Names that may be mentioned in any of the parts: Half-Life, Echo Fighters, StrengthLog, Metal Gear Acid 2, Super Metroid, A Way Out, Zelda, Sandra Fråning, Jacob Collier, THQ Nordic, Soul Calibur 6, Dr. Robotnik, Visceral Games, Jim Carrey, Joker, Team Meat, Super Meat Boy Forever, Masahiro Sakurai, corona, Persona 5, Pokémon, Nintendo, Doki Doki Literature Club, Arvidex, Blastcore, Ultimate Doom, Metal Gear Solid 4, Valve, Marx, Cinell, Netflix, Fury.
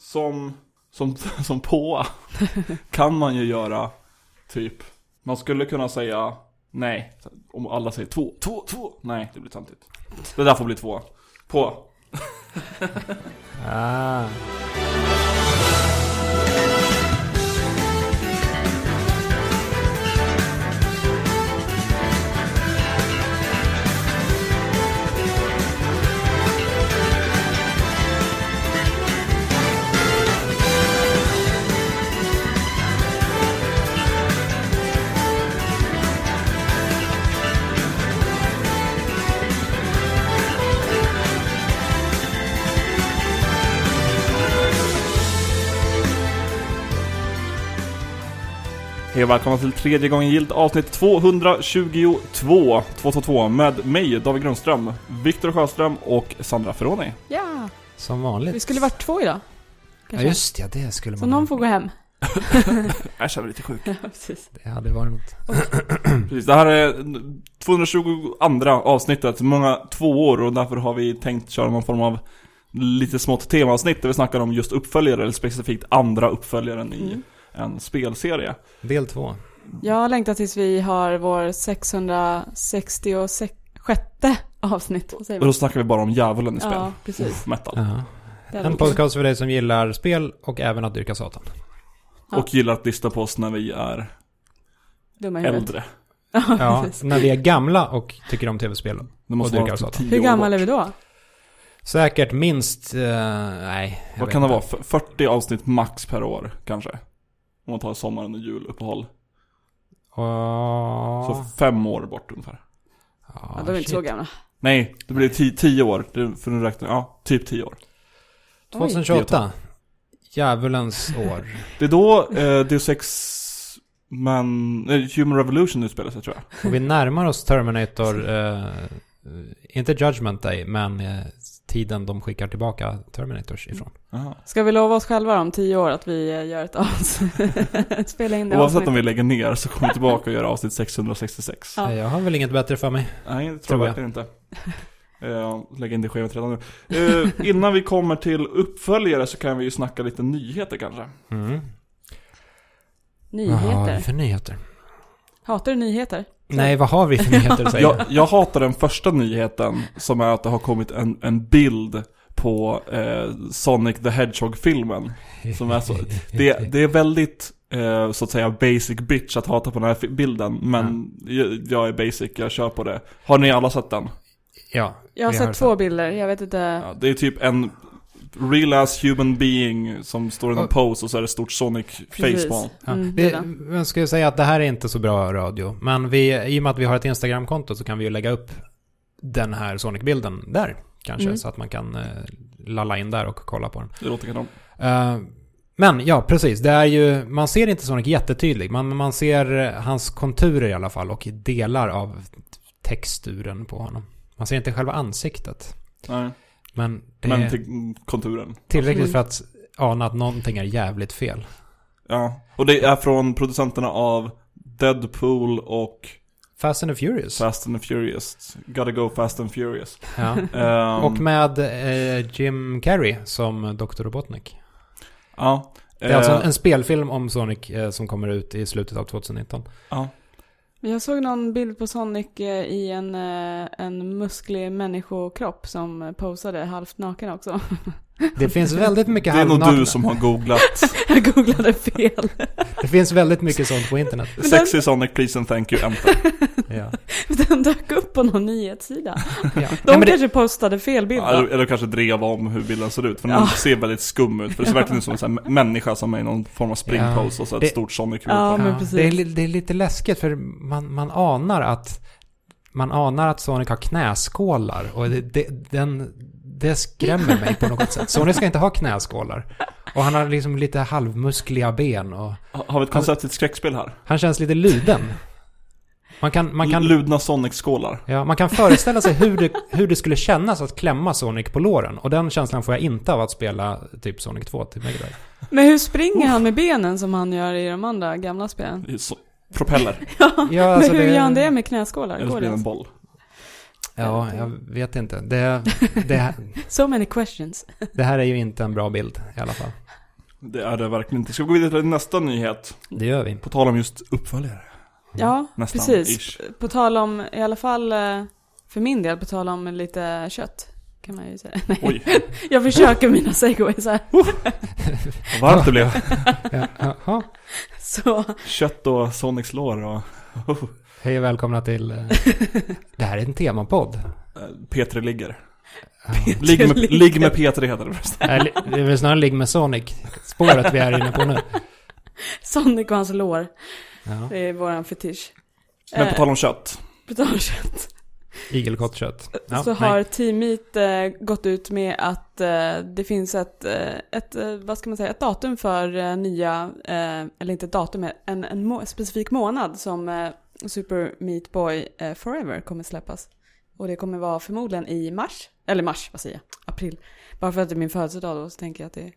som på kan man ju göra typ, man skulle kunna säga nej, om alla säger två, nej, det blir tantigt. Det där får bli två. På. Ah. Hej och välkomna till tredje gången gilt avsnitt 222 med mig, David Grundström, Viktor Sjöström och Sandra Fråning. Ja, som vanligt. Vi skulle varit två idag kanske. Ja just ja, det skulle man. Så någon får gå hem. Jag känner mig lite sjuk. Ja, precis. Det hade varit något. Precis, det här är 222 avsnittet, många två år, och därför har vi tänkt köra någon form av lite smått temaavsnitt där vi snackar om just uppföljare, eller specifikt andra uppföljaren i en spelserie. Del 2. Jag längtar tills vi har vår 666 avsnitt. Och då snackar vi bara om djävulen i spel. Ja, precis. Metal. Uh-huh. En podcast för dig som gillar spel och även att dyrka satan. Ja. Och gillar att lyssna på oss när vi är äldre. Ja, när vi är gamla och tycker om tv-spel och dyrkar satan. Hur gamla är vi då? Säkert minst, nej. Vad kan det vara? 40 avsnitt max per år kanske. Om man tar sommaren och juluppehåll. Så 5 år bort ungefär. Ja, de är inte så gamla. Nej, det blir 10 år. För nu räknar jag, ja, typ 10 år. 2028. Djävulens år. Det är då D6 Human Revolution utspelar sig, tror jag. Och vi närmar oss Terminator, inte Judgment Day, men tiden de skickar tillbaka Terminators ifrån. Aha. Ska vi lova oss själva om 10 år att vi gör ett avsnitt? Spela in det. Oavsett om vi lägger ner så kommer vi tillbaka och gör avsnitt 666. Ja. Jag har väl inget bättre för mig. Nej, det tror jag verkligen inte. Lägger in det schemat redan nu. Innan vi kommer till uppföljare så kan vi ju snacka lite nyheter kanske. Mm. Nyheter? Vad har vi för nyheter? Hatar du nyheter? Nej, vad har vi för nyheter? jag hatar den första nyheten, som är att det har kommit en bild på Sonic the Hedgehog-filmen. Som är så, det är väldigt så att säga basic bitch att hata på den här bilden. Men jag är basic, jag kör på det. Har ni alla sett den? Ja. Jag har sett 2 bilder, jag vet inte. Ja, det är typ en real ass human being som står i en pose och så är det stort Sonic facepalm. Ja. Jag ska ju säga att det här är inte så bra radio, men i och med att vi har ett Instagram-konto så kan vi ju lägga upp den här Sonic-bilden där kanske, så att man kan lalla in där och kolla på den. Det låter kanon. Men ja, precis. Det är ju, man ser inte Sonic jättetydligt, man ser hans konturer i alla fall och delar av texturen på honom. Man ser inte själva ansiktet. Nej. Men till konturen. Tillräckligt för att ana att någonting är jävligt fel. Ja, och det är från producenterna av Deadpool och Fast and Furious. Gotta go Fast and Furious. Ja. Och med Jim Carrey som Dr. Robotnik. Ja. Det är alltså en spelfilm om Sonic som kommer ut i slutet av 2019. Ja. Jag såg någon bild på Sonic i en musklig människokropp som posade halvt naken också. Det finns väldigt mycket halvnakna. Det är nog du som har googlat. Jag googlade fel. Det finns väldigt mycket sånt på internet. Sexy Sonic, please and thank you, Ante. Ja. Den dök upp på någon nyhetssida. Ja. Kanske postade fel bild. Ja, eller kanske drev om hur bilden ser ut. För den ser väldigt skum ut. För det ser verkligen ut som en sån här människa som är i någon form av springpose och så ett stort Sonic. Ja, men precis. Det är lite läskigt för man anar att Sonic har knäskålar och det skrämmer mig på något sätt. Sonic ska inte ha knäskålar. Och han har liksom lite halvmuskliga ben. Och har vi ett konceptet skräckspel här? Han känns lite luden. Man kan ludna Sonic-skålar. Ja, man kan föreställa sig hur det skulle kännas att klämma Sonic på låren. Och den känslan får jag inte av att spela typ Sonic 2 till Mega Drive. Men hur springer han med benen som han gör i de andra gamla spelen? Propeller. Ja, alltså men hur gör han det med knäskålar? Eller spelar en boll. Ja, jag vet inte. Det so many questions. Det här är ju inte en bra bild i alla fall. Det är det verkligen inte. Ska vi gå vidare till nästa nyhet? Det gör vi. På tal om just uppföljare. Ja, nästan, precis. Ish. På tal om, i alla fall för min del, på tal om lite kött. Kan man ju säga. Nej. Oj. Jag försöker mina segways här. Varmt det blev. Ja, så. Kött och Sonics lår och... Hej och välkomna till... Det här är en temapodd. P3 ligger. Ligg med P3 heter det förresten. Det är väl snarare ligg med Sonic. Spåret vi är inne på nu. Sonic och hans lår. Ja. Det är våran fetisch. Men på tal om kött. På tal om kött. Igelkottkött. Ja, så har Team Meat gått ut med att det finns ett datum för nya, eller inte datum, en specifik månad som Super Meat Boy Forever kommer släppas. Och det kommer vara förmodligen i april. Bara för att det är min födelsedag då, så tänker jag att det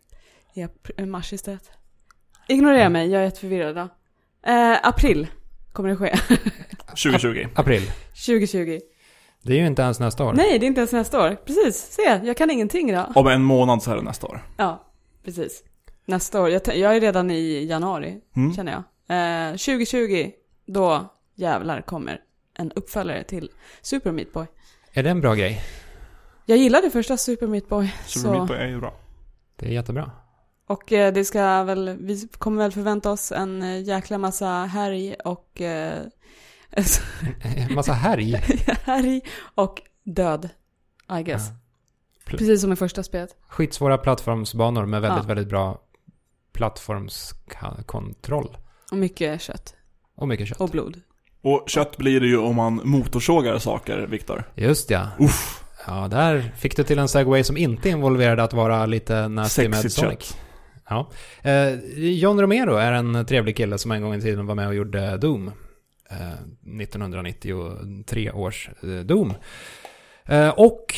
är mars istället. Ignorera mig, jag är jätteförvirrad då. April kommer det ske. 2020. April. 2020. Det är ju inte ens nästa år. Nej, det är inte ens nästa år. Precis, se, jag kan ingenting idag. Om en månad så är det nästa år. Ja, precis. Nästa år, jag är redan i januari, känner jag. 2020, då jävlar kommer en uppföljare till Super Meat Boy. Är det en bra grej? Jag gillade första Super Meat Boy. Meat Boy är ju bra. Det är jättebra. Och vi kommer väl förvänta oss en jäkla massa härj och... en massa härj och död, I guess. Ja. Precis som i första spelet. Skitsvåra plattformsbanor med väldigt, väldigt bra plattformskontroll. Och mycket kött. Och mycket kött. Och blod. Och kött blir det ju om man motorsågar saker, Viktor. Just ja. Uff. Ja, där fick du till en segway som inte involverade att vara lite nasty med Sonic. Ja. Jon Romero är en trevlig kille som en gång i tiden var med och gjorde Doom. 1993 års Doom. Och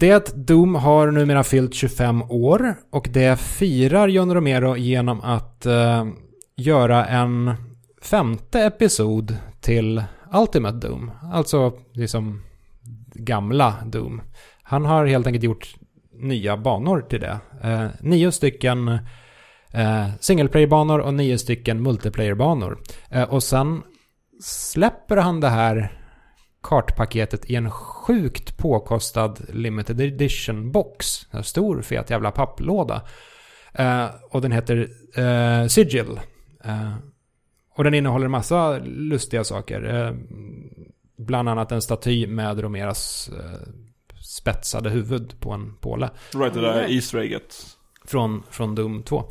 det Doom har numera fyllt 25 år och det firar Jon Romero genom att göra en 5:e episod till Ultimate Doom. Alltså liksom gamla Doom. Han har helt enkelt gjort nya banor till det. 9 stycken singleplayer-banor och 9 stycken multiplayer-banor. Och sen släpper han det här kartpaketet i en sjukt påkostad limited edition box. En stor fet jävla papplåda. Och den heter Sigil. Och den innehåller en massa lustiga saker. Bland annat en staty med Romeras spetsade huvud på en påle. Right, det där Easter egget. Från Doom 2.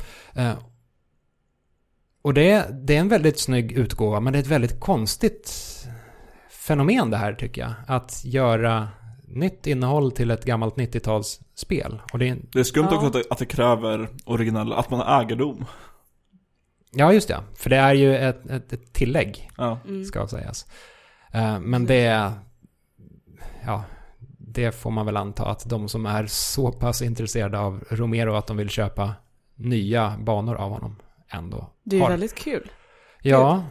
Och det är en väldigt snygg utgåva, men det är ett väldigt konstigt fenomen det här, tycker jag. Att göra nytt innehåll till ett gammalt 90-talsspel. Och det är skumt också att det kräver original, att man äger Doom. Ja, just det. För det är ju ett tillägg, ska sägas. Men det får man väl anta att de som är så pass intresserade av Romero att de vill köpa nya banor av honom ändå. Det är ju väldigt kul. Ja.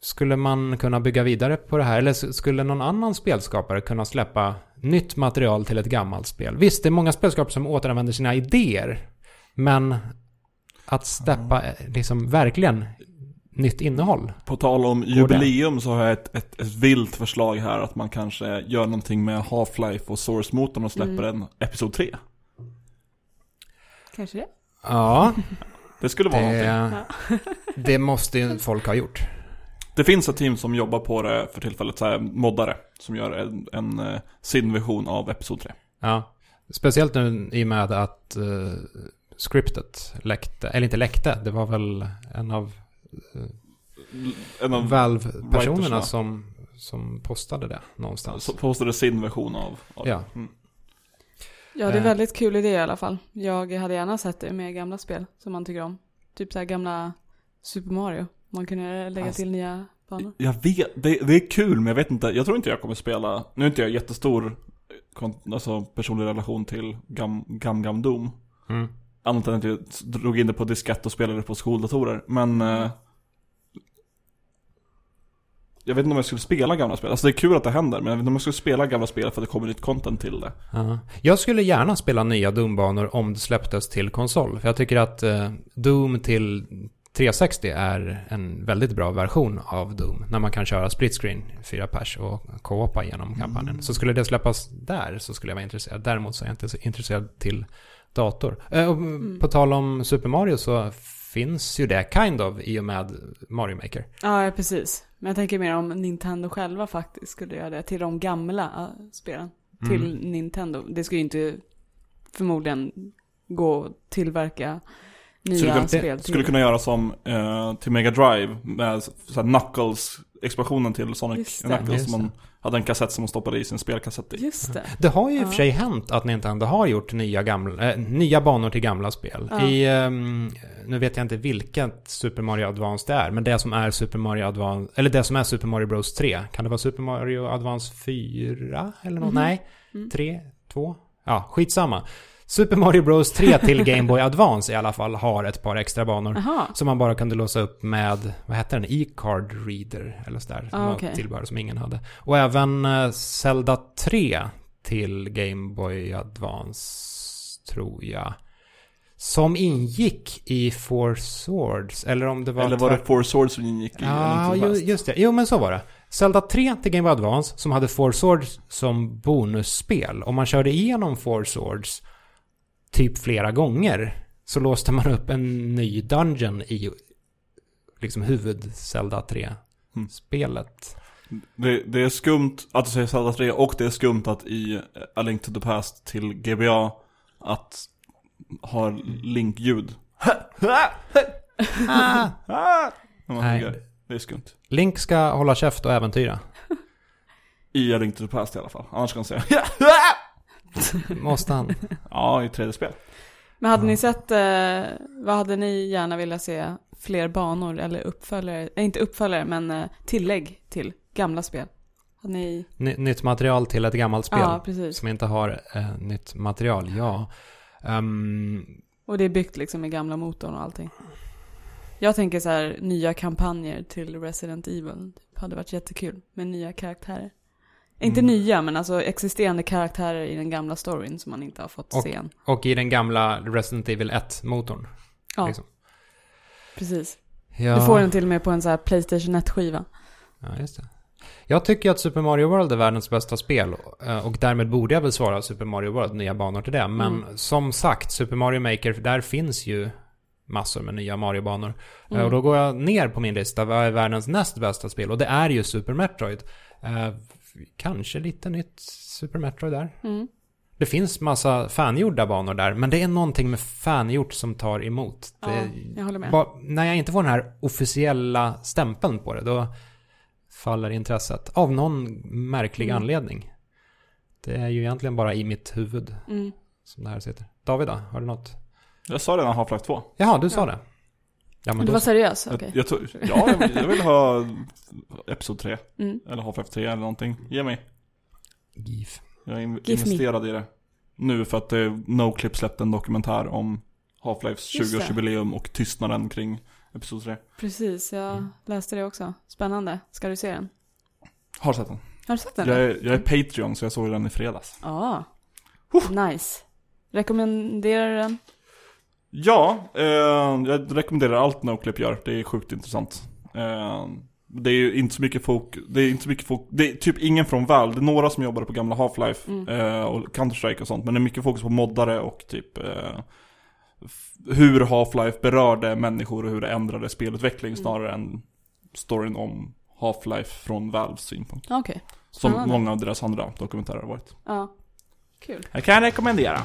Skulle man kunna bygga vidare på det här? Eller skulle någon annan spelskapare kunna släppa nytt material till ett gammalt spel? Visst, det är många spelskapare som återanvänder sina idéer. Men att släppa liksom verkligen nytt innehåll. På tal om jubileum så har jag ett vilt förslag här. Att man kanske gör någonting med Half-Life och Source-motorn och släpper en episod 3. Kanske det? Ja. Det skulle vara någonting. Det måste ju folk ha gjort. Det finns ett team som jobbar på det för tillfället, så här moddare som gör en sin version av episod 3. Ja, speciellt nu i och med att scriptet läckte, eller inte läckte, det var väl en av Valve-personerna som postade det någonstans. Så postade sin version av det. Ja, det är väldigt kul idé i alla fall. Jag hade gärna sett det med gamla spel som man tycker om. Typ så här gamla Super Mario. Man kunde lägga till nya banor. Jag vet, det är kul, men jag vet inte. Jag tror inte jag kommer spela. Nu är inte jag jättestor personlig relation till Gam Doom. Mm. Annat än att jag drog in det på diskett och spelade det på skoldatorer. Men jag vet inte om jag skulle spela gamla spel. Alltså det är kul att det händer, men jag vet inte om jag skulle spela gamla spel för att det kommer nytt content till det. Jag skulle gärna spela nya Doom-banor om det släpptes till konsol. För jag tycker att Doom till 360 är en väldigt bra version av Doom. När man kan köra split screen, 4 pers och co-opa genom kampanjen. Så skulle det släppas där så skulle jag vara intresserad. Däremot så är jag inte så intresserad till dator. På tal om Super Mario så finns ju det kind of i och med Mario Maker. Ja, precis. Men jag tänker mer om Nintendo själva faktiskt skulle göra det till de gamla spelen. Till Nintendo. Det skulle ju inte förmodligen gå att tillverka nya spel. Det skulle kunna göra som till Mega Drive med så här Knuckles-expansionen till Sonic Knuckles som man hade en kassett som man stoppade i sin spelkassett i. Just det. Det har ju i och för sig hänt att Nintendo har gjort nya banor till gamla spel. I, nu vet jag inte vilket Super Mario Advance det är, men det som är Super Mario Advance, eller det som är Super Mario Bros 3, kan det vara Super Mario Advance 4 eller något? Nej, 3, 2, ja, skitsamma. Super Mario Bros 3 till Game Boy Advance i alla fall har ett par extra banor som man bara kunde låsa upp med, vad heter den, e-card reader eller sådär, tillbehör som ingen hade. Och även Zelda 3 till Game Boy Advance tror jag, som ingick i Four Swords, eller om det var... Eller var det Four Swords som ingick i? Ja, just det. Jo, men så var det. Zelda 3 till Game Boy Advance som hade Four Swords som bonusspel. Om man körde igenom Four Swords typ flera gånger så låste man upp en ny dungeon i liksom huvud Zelda 3-spelet. Det är skumt att du säger Zelda 3 och det är skumt att i A Link to the Past till GBA att ha Link-ljud. Det är skumt. Link ska hålla käft och äventyra. I A Link to the Past i alla fall. Annars kan han säga måste han? Ja, i 3D-spel. Men hade ni sett, vad hade ni gärna vilja se fler banor eller uppföljare, inte uppföljare men tillägg till gamla spel? Hade ni... nytt material till ett gammalt spel som inte har nytt material, och det är byggt liksom i gamla motorn och allting. Jag tänker så här, nya kampanjer till Resident Evil hade varit jättekul med nya karaktärer. Inte nya, men alltså existerande karaktärer i den gamla storyn som man inte har fått se än. Och i den gamla Resident Evil 1-motorn. Ja, liksom. Precis. Ja. Du får den till och med på en så här PlayStation 1-skiva. Ja, just det. Jag tycker att Super Mario World är världens bästa spel. Och därmed borde jag väl svara Super Mario World, nya banor till det. Men som sagt, Super Mario Maker, där finns ju massor med nya Mario-banor. Och då går jag ner på min lista. Vad är världens näst bästa spel? Och det är ju Super Metroid. Kanske lite nytt Super Metroid där. Det finns massa fangjorda banor där, men det är någonting med fangjort som tar emot. Jag håller med. När jag inte får den här officiella stämpeln på det, då faller intresset av någon märklig anledning. Det är ju egentligen bara i mitt huvud som det här sitter. David, har du något? Jag sa det när Half-Life 2. Jaha, du sa det. Ja, men du var seriös, okej. Jag vill ha episod 3. Eller Half-Life 3 eller någonting. Ge mig. Jag investerade i det. Nu för att Noclip släppte en dokumentär om Half-Lifes 20-årsjubileum och tystnaden kring episod 3. Precis, jag läste det också. Spännande. Ska du se den? Har sett den. Har du sett den? Jag är Patreon så jag såg den i fredags. Ja, nice. Rekommenderar du den? Ja, jag rekommenderar allt Noclip gör. Det är sjukt intressant. Det är ju inte så mycket folk. Det är typ ingen från Valve. Det är några som jobbade på gamla Half-Life och Counter-Strike och sånt. Men det är mycket fokus på moddare och typ hur Half-Life berörde människor och hur det ändrade spelutveckling snarare än storyn om Half-Life från Valves synpunkt. Okay. Som många av deras andra dokumentärer har varit. Ja, kul. Jag kan rekommendera.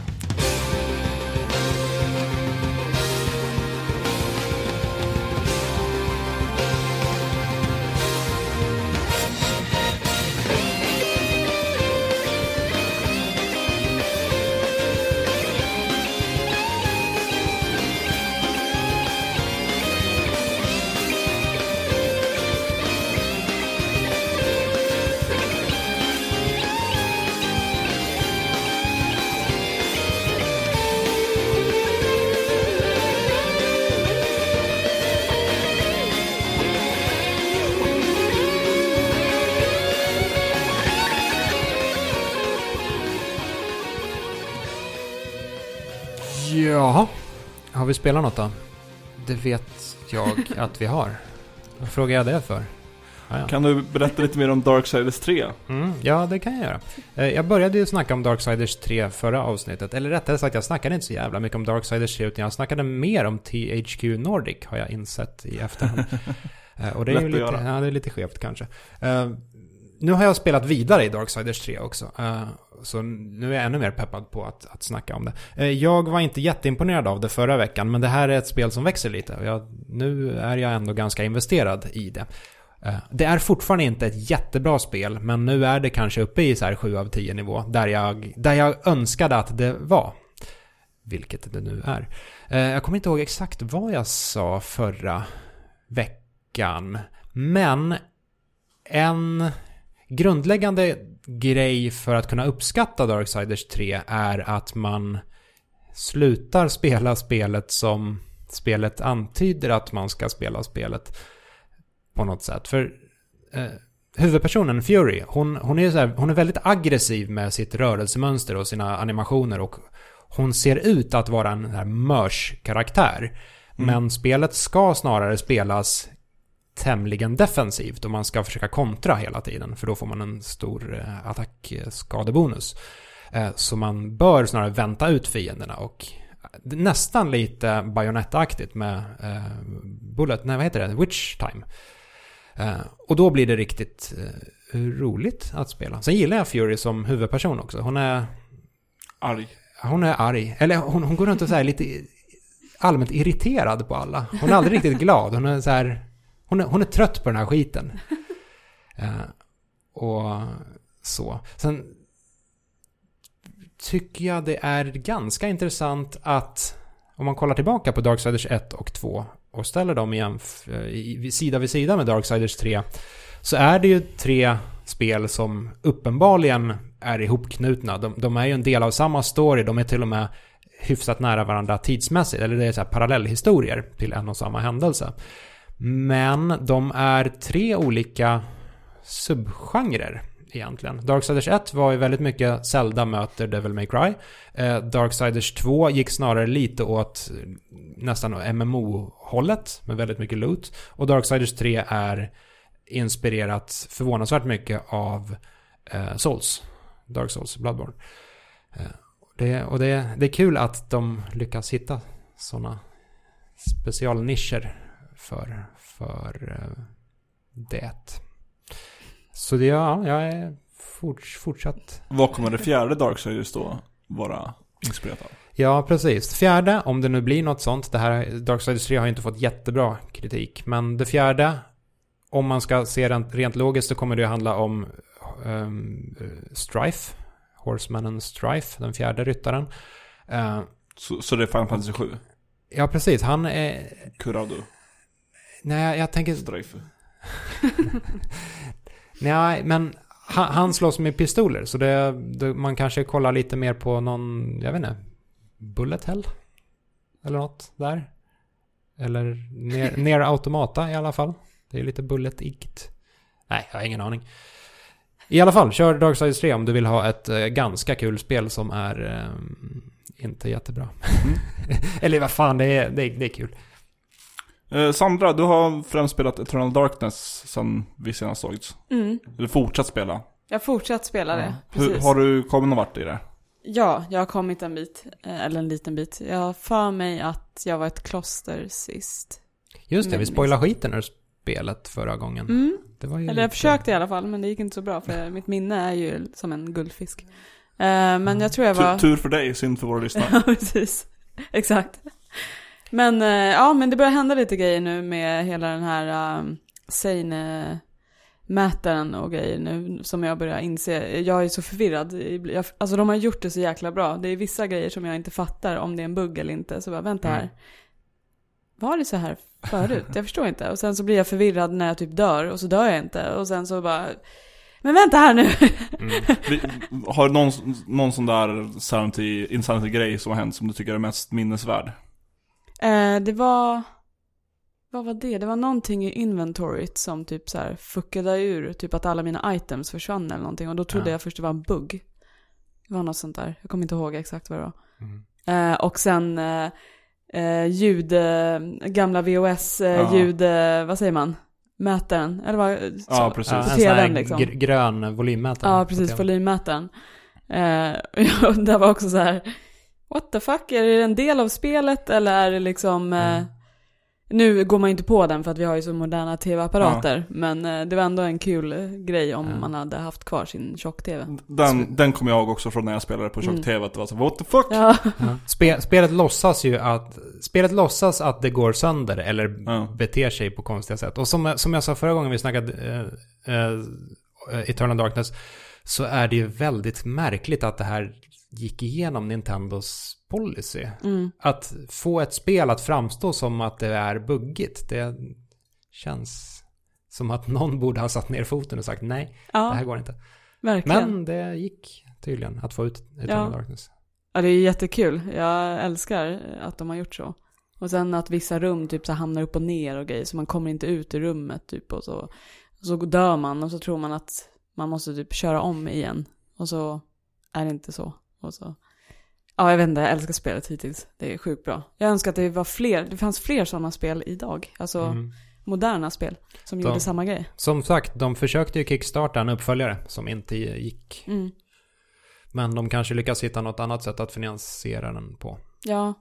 Jaha, har vi spelat något då? Det vet jag att vi har. Vad frågar jag det för? Jaja. Kan du berätta lite mer om Darksiders 3? Ja, det kan jag göra. Jag började ju snacka om Darksiders 3 förra avsnittet. Eller rättare sagt, jag snackade inte så jävla mycket om Darksiders 3, utan jag snackade mer om THQ Nordic, har jag insett i efterhand. Och det är ju lite, ja, det är lite skevt kanske. Nu har jag spelat vidare i Darksiders 3 också. Så nu är jag ännu mer peppad på att snacka om det. Jag var inte jätteimponerad av det förra veckan, men det här är ett spel som växer lite. Nu är jag ändå ganska investerad i det. Det är fortfarande inte ett jättebra spel, men nu är det kanske uppe i så här 7 av 10 nivå där jag önskade att det var, vilket det nu är. Jag kommer inte ihåg exakt vad jag sa förra veckan, men en grundläggande grej för att kunna uppskatta Darksiders 3 är att man slutar spela spelet som spelet antyder att man ska spela spelet på något sätt. För huvudpersonen Fury, hon är väldigt aggressiv med sitt rörelsemönster och sina animationer, och hon ser ut att vara en här mörskaraktär. Men spelet ska snarare spelas tämligen defensivt, och man ska försöka kontra hela tiden, för då får man en stor attackskadebonus. Så man bör snarare vänta ut fienderna, och nästan lite bajonettaktigt med Witch Time. Och då blir det riktigt roligt att spela. Sen gillar jag Fury som huvudperson också. Hon är arg. Eller hon går runt och så här lite allmänt irriterad på alla. Hon är aldrig riktigt glad. Hon är så här, hon är trött på den här skiten. Och så. Sen tycker jag det är ganska intressant att om man kollar tillbaka på Darksiders 1 och 2 och ställer dem igen sida vid sida med Darksiders 3, så är det ju tre spel som uppenbarligen är ihopknutna. De är ju en del av samma story. De är till och med hyfsat nära varandra tidsmässigt. Eller det är så här parallellhistorier till en och samma händelse. Men de är tre olika subgenrer egentligen. Darksiders 1 var ju väldigt mycket Zelda möter Devil May Cry. Darksiders 2 gick snarare lite åt nästan MMO-hållet med väldigt mycket loot. Och Darksiders 3 är inspirerat förvånansvärt mycket av Souls. Dark Souls, Bloodborne. Det är kul att de lyckas hitta sådana specialnischer för det. Så det, ja, jag är fortsatt... Vad kommer det fjärde Darksiders då vara inspirerat av? Ja, precis. Fjärde, om det nu blir något sånt. Det här, Darksiders 3 har inte fått jättebra kritik. Men det fjärde, om man ska se rent logiskt, så kommer det handla om Strife. Horsemannen Strife, den fjärde ryttaren. Så det är Final Fantasy 7? Ja, precis. Han är... Kurado? Nej, jag tänker... Strife? Nej, men han slåss med pistoler, så man kanske kollar lite mer på någon, jag vet inte, bullet hell eller något där. Eller ner automata i alla fall. Det är lite bulletigt. Nej, jag har ingen aning. I alla fall, kör Darksiders 3 om du vill ha ett ganska kul spel som är inte jättebra. Eller vad fan, det är kul. Sandra, du har främst spelat Eternal Darkness sen vi senast sågs. Eller fortsatt spela. Jag fortsatt spela det. Har du kommit någon vart i det? Ja, jag har kommit en bit. Eller en liten bit. Jag för mig att jag var ett kloster sist. Just det, vi spoilade skiten ur spelet förra gången. Det var ju jag försökte i alla fall, men det gick inte så bra. För mitt minne är ju som en guldfisk. Men jag tror jag var... Tur för dig, synd för våra lyssnare. Ja, precis. Exakt. Men ja, men det börjar hända lite grejer nu med hela den här Seine-mätaren och grejer nu som jag börjar inse. Jag är så förvirrad. Alltså de har gjort det så jäkla bra. Det är vissa grejer som jag inte fattar om det är en bugg eller inte. Så bara, vänta här. Var det så här förut? Jag förstår inte. Och sen så blir jag förvirrad när jag typ dör, och så dör jag inte. Och sen så bara... Men vänta här nu. Har någon sån där insanity grej som har hänt som du tycker är mest minnesvärd? Det var... Vad var det? Det var någonting i inventoryt som typ så här fuckade ur. Typ att alla mina items försvann eller någonting. Och då trodde jag först det var en bugg. Det var något sånt där. Jag kommer inte ihåg exakt vad det var. Och sen ljud, gamla VHS ljud, vad säger man? Mätaren, eller vad? Ja, precis. Ja, en TVn, liksom. Grön volymmätaren. Ja, precis, volymmätaren. Det var också så här, what the fuck, är det en del av spelet eller är det liksom... nu går man inte på den för att vi har ju så moderna tv-apparater. Ja. Men det var ändå en kul grej om man hade haft kvar sin tjock-tv. Den kom jag också från när jag spelade på tjock-tv. Det var så, what the fuck? Ja. Ja. Spelet låtsas ju att... Spelet låtsas att det går sönder eller beter sig på konstiga sätt. Och som jag sa förra gången vi snackade Eternal Darkness, så är det ju väldigt märkligt att det här gick igenom Nintendos policy. Att få ett spel att framstå som att det är buggigt, det känns som att någon borde ha satt ner foten och sagt nej, det här går inte. Verkligen. Men det gick tydligen att få ut Eternal Darkness. Ja, det är jättekul. Jag älskar att de har gjort så. Och sen att vissa rum typ så hamnar upp och ner och grejer, så man kommer inte ut i rummet typ, och så dör man och så tror man att man måste typ köra om igen. Och så är det inte så. Och så... Ja, jag vet inte, jag älskar spelet hittills. Det är sjukt bra. Jag önskar att det fanns fler sådana spel idag. Alltså moderna spel som gjorde samma grej. Som sagt, de försökte ju kickstarta en uppföljare som inte gick. Men de kanske lyckas hitta något annat sätt att finansiera den på. Ja,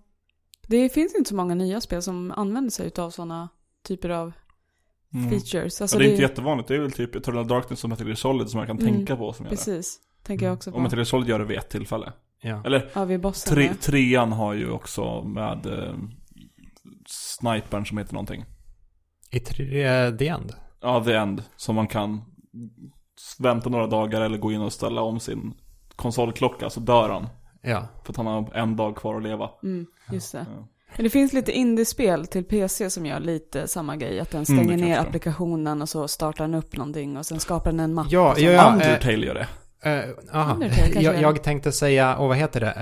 det finns inte så många nya spel som använder sig av sådana typer av features. Alltså, ja, det är inte jättevanligt. Det är väl typ Eternal Darkness som Metal Gear Solid som man kan tänka på som gör det. Precis, tänker jag också på. Och Metal Gear Solid gör det vid ett tillfälle. Ja. Eller trean har ju också med snipern som heter någonting. I The End? Ja, The End. Som man kan vänta några dagar eller gå in och ställa om sin konsolklocka så dör han. Ja. För att han har en dag kvar att leva. Just det. Ja. Men det finns lite indiespel till PC som gör lite samma grej. Att den stänger ner applikationen och så startar den upp någonting och sen skapar den en mapp. Ja, Undertale gör det. Jag tänkte säga, vad heter det?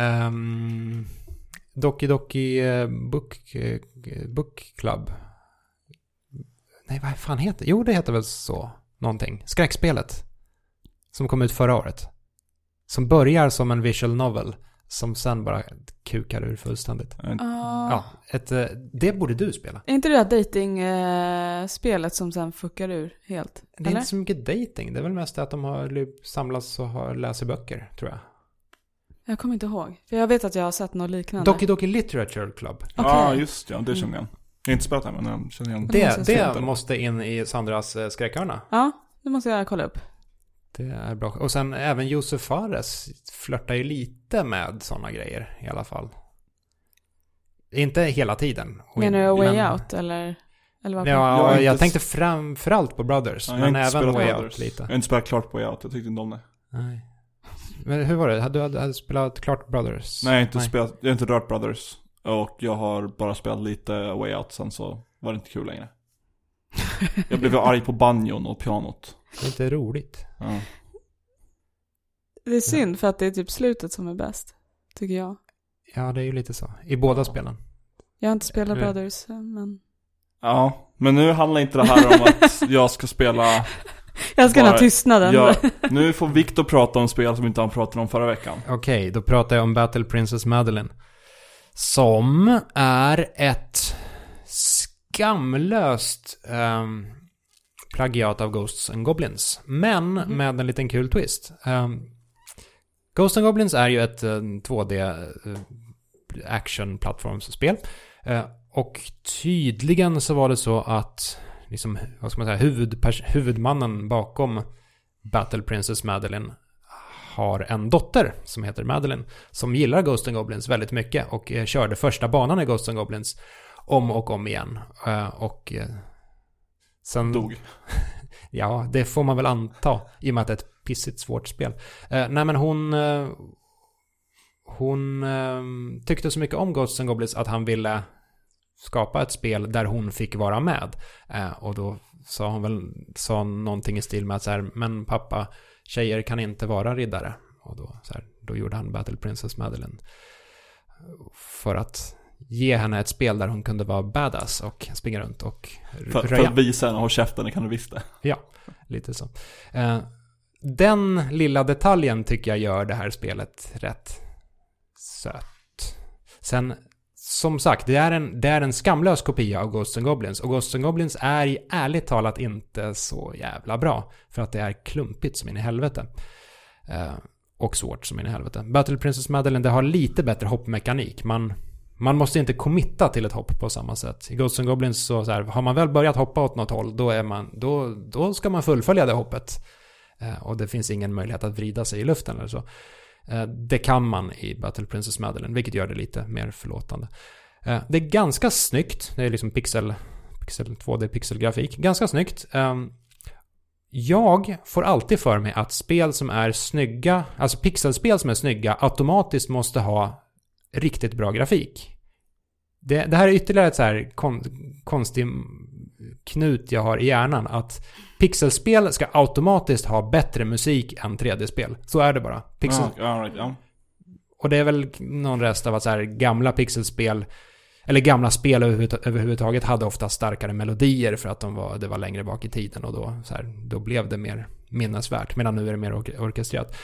Doki Doki Book Club. Nej, vad fan heter det? Jo, det heter väl så någonting. Skräckspelet som kom ut förra året. Som börjar som en visual novel som sen bara kukar ur fullständigt. Ja, det borde du spela. Är inte det där dating-spelet som sen fuckar ur helt? Det är inte så mycket dating. Det är väl mest att de har samlats och har läser böcker, tror jag. Jag kommer inte ihåg. För jag vet att jag har sett något liknande. Doki Doki Literature Club. Okay. Ja, just det. Det känner jag. Jag är inte spelat här, men jag känner igen. Det måste in i Sandras skräckhörna. Ja, det måste jag kolla upp. Det är bra. Och sen även Josef Fares flörtar ju lite med sådana grejer i alla fall. Inte hela tiden. Menar du Way Out eller vad? Ja, jag tänkte framförallt på Brothers. Ja, men även Way Out lite. Jag har inte spelat klart på Way Out, jag tyckte inte om det. Nej. Men hur var det? Hade du spelat klart Brothers? Nej, jag har inte rört Brothers. Och jag har bara spelat lite Way Out, sen så var det inte kul längre. Jag blev arg på banjon och pianot. Det är inte roligt. Ja. Det är synd för att det är typ slutet som är bäst, tycker jag. Ja, det är ju lite så. I båda spelen. Jag har inte spelat Brothers, men... Ja, men nu handlar inte det här om att jag ska spela... Jag ska ha tystnaden. Ja, nu får Viktor prata om spel som inte han pratade om förra veckan. Okej, då pratar jag om Battle Princess Madelyn. Som är ett skamlöst... plagiat av Ghosts and Goblins. Men med en liten kul twist. Ghosts and Goblins är ju ett 2D action-plattformsspel. Och tydligen så var det så att liksom, vad ska man säga, huvudmannen bakom Battle Princess Madelyn har en dotter som heter Madeline som gillar Ghosts and Goblins väldigt mycket och körde första banan i Ghosts and Goblins om och om igen. Och... Sen dog. Ja, det får man väl anta i och med att det är ett pissigt svårt spel. Nej, men hon tyckte så mycket om Ghosts and Goblins att han ville skapa ett spel där hon fick vara med. Och då sa hon väl någonting i stil med att så här, men pappa, tjejer kan inte vara riddare. Och då, så här, då gjorde han Battle Princess Madelyn för att ge henne ett spel där hon kunde vara badass och springa runt och röja. För att visa henne och ha käften, kan du visst det. Ja, lite så. Den lilla detaljen tycker jag gör det här spelet rätt sött. Sen, som sagt, det är en skamlös kopia av Ghosts and Goblins. Och Ghosts and Goblins är i ärligt talat inte så jävla bra. För att det är klumpigt som in i helvete. Och svårt som in i helvete. Battle Princess Madelyn, det har lite bättre hoppmekanik. Man måste inte committa till ett hopp på samma sätt. I Ghosts and Goblins så här, har man väl börjat hoppa åt något håll, då ska man fullfölja det hoppet. Och det finns ingen möjlighet att vrida sig i luften eller så. Det kan man i Battle Princess Madelyn, vilket gör det lite mer förlåtande. Det är ganska snyggt. Det är liksom 2D pixelgrafik. Ganska snyggt. Jag får alltid för mig att spel som är snygga, alltså pixelspel som är snygga, automatiskt måste ha riktigt bra grafik. Det här är ytterligare ett så här konstig knut jag har i hjärnan, att pixelspel ska automatiskt ha bättre musik än 3D-spel. Så är det bara. Och det är väl någon rest av att så här gamla pixelspel eller gamla spel överhuvudtaget hade ofta starkare melodier för att det var längre bak i tiden, och då blev det mer minnesvärt, medan nu är det mer orkestrerat.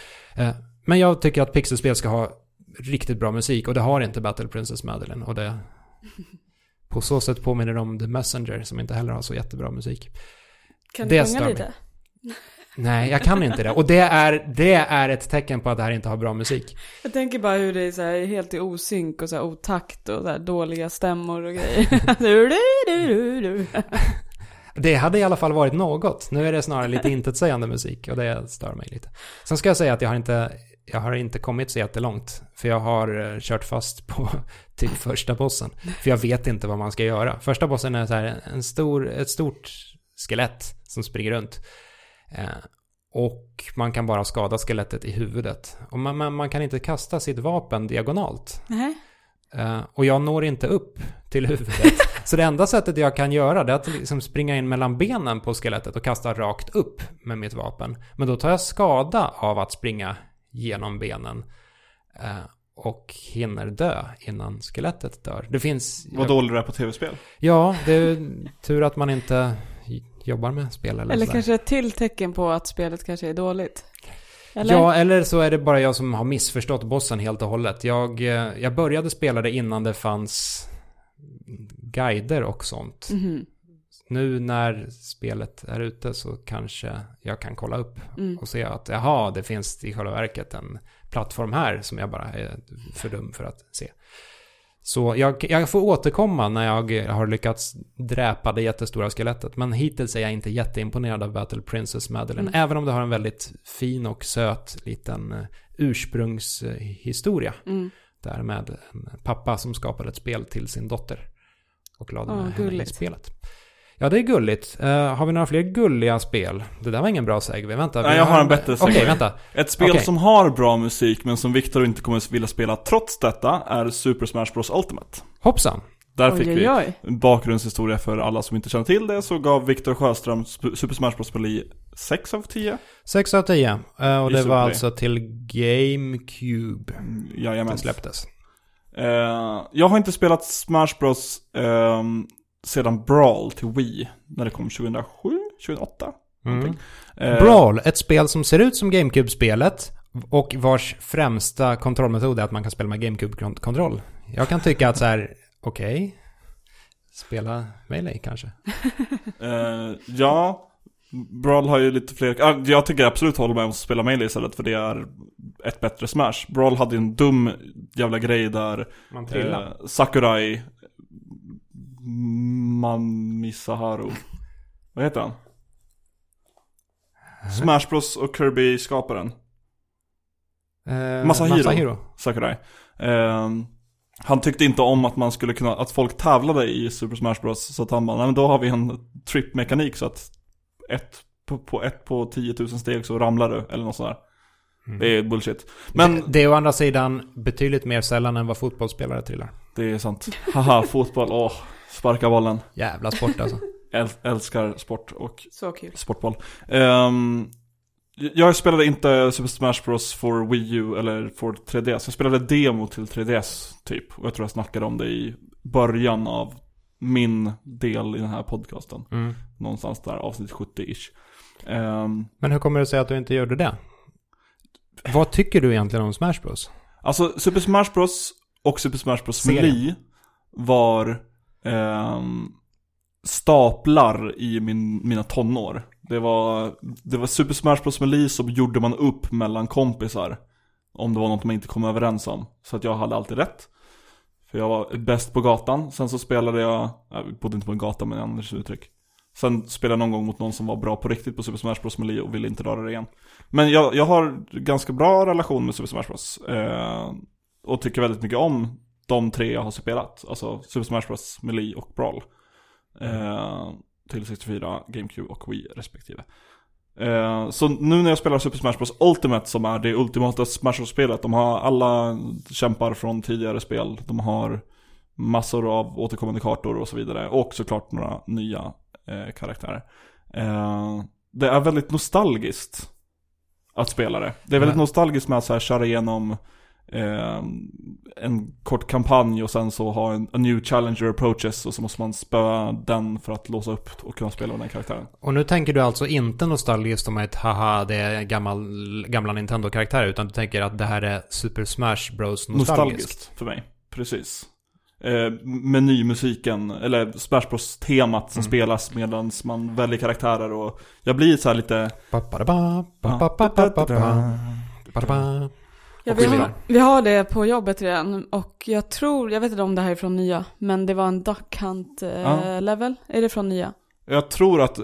Men jag tycker att pixelspel ska ha riktigt bra musik, och det har inte Battle Princess Madelyn, och det på så sätt påminner de om The Messenger, som inte heller har så jättebra musik. Kan du sjunga lite? Nej, jag kan inte det. Och det är ett tecken på att det här inte har bra musik. Jag tänker bara hur det är så här, helt i osynk och så här, otakt och så här, dåliga stämmor och grejer. Det hade i alla fall varit något. Nu är det snarare lite intetsägande musik, och det stör mig lite. Sen ska jag säga att jag har inte kommit så jättelångt, för jag har kört fast på typ första bossen, för jag vet inte vad man ska göra. Första bossen är så här ett stort skelett som springer runt, och man kan bara skada skelettet i huvudet, och man kan inte kasta sitt vapen diagonalt. Mm. Och jag når inte upp till huvudet. Så det enda sättet jag kan göra, det är att liksom springa in mellan benen på skelettet och kasta rakt upp med mitt vapen. Men då tar jag skada av att springa genom benen, och hinner dö innan skelettet dör. Det finns... Vad dålig du är på tv-spel. Ja, det är tur att man inte jobbar med spel. Eller kanske ett till tecken på att spelet kanske är dåligt. Eller? Ja, eller så är det bara jag som har missförstått bossen helt och hållet. Jag började spela det innan det fanns guider och sånt. Mm-hmm. Nu när spelet är ute så kanske jag kan kolla upp och se att jaha, det finns i själva verket en plattform här som jag bara är för dum för att se. Så jag får återkomma när jag har lyckats dräpa det jättestora skelettet. Men hittills är jag inte jätteimponerad av Battle Princess Madelyn. Även om det har en väldigt fin och söt liten ursprungshistoria. Där med en pappa som skapade ett spel till sin dotter och lade med henne i spelet. Ja, det är gulligt. Har vi några fler gulliga spel? Det där var ingen bra segway. Vänta. Nej, jag har en bättre segway. Vänta. Ett spel som har bra musik men som Viktor inte kommer vilja spela trots detta är Super Smash Bros Ultimate. Hoppsan. Där fick vi en bakgrundshistoria för alla som inte känner till det. Så gav Viktor Sjöström Super Smash Bros 6 av 10. 6 av 10. Och det var alltså till GameCube. Jajamän. Det släpptes. Jag har inte spelat Smash Bros... sedan Brawl till Wii när det kom 2007, 2008. Brawl, ett spel som ser ut som GameCube-spelet och vars främsta kontrollmetod är att man kan spela med GameCube-kontroll. Jag kan tycka att så här, okej, spela Melee kanske. Ja, Brawl har ju lite fler... Jag tycker jag absolut håller med om att spela Melee istället, för det är ett bättre Smash. Brawl hade en dum jävla grej där man Sakurai... Mami Saharu. Vad heter han? Smash Bros och Kirby-skaparen. Masahiro Sakurai. Han tyckte inte om att man skulle kunna, att folk tävlade i Super Smash Bros, så att han bara, nej, men då har vi en trip-mekanik så att ett på 10 000 steg så ramlar du eller något sådär. Det är bullshit. Men det är å andra sidan betydligt mer sällan än vad fotbollsspelare trillar. Det är sant. Haha, fotboll, sparka bollen. Jävla sport alltså. Älskar sport och sportboll. Jag spelade inte Super Smash Bros för Wii U eller för 3DS. Jag spelade demo till 3DS typ. Och jag tror jag snackade om det i början av min del i den här podcasten. Någonstans där, avsnitt 70-ish. Men hur kommer det sig att du inte gjorde det? Vad tycker du egentligen om Smash Bros? Alltså, Super Smash Bros och Super Smash Bros. Melee var staplar i mina tonår. Det var Super Smash Bros. Melee så gjorde man upp mellan kompisar om det var något man inte kom överens om. Så att jag hade alltid rätt. För jag var bäst på gatan. Sen så spelade jag bodde inte på en gata men annars uttryck. Sen spelade jag någon gång mot någon som var bra på riktigt på Super Smash Bros. Melee och ville inte röra det igen. Men jag har ganska bra relation med Super Smash Bros. Och tycker väldigt mycket om de tre jag har spelat. Alltså Super Smash Bros. Melee och Brawl. Till 64, GameCube och Wii respektive. Så nu när jag spelar Super Smash Bros. Ultimate som är det ultimata Smash Bros-spelet. De har alla kämpar från tidigare spel. De har massor av återkommande kartor och så vidare. Och såklart några nya karaktärer. Det är väldigt nostalgiskt att spela det. Det är väldigt nostalgiskt med att så här köra igenom en kort kampanj och sen så ha en new challenger approaches och så måste man spöa den för att låsa upp och kunna spela den karaktären. Och nu tänker du alltså inte nostalgiskt om ett haha, det är gamla Nintendo-karaktär, utan du tänker att det här är Super Smash Bros. Nostalgiskt för mig, precis. Menymusiken eller Smash Bros temat som spelas medan man väljer karaktärer och jag blir så här lite ja, vi har det på jobbet redan och jag vet inte om det här är från nya, men det var en Duck Hunt level. Är det från nya? Jag tror att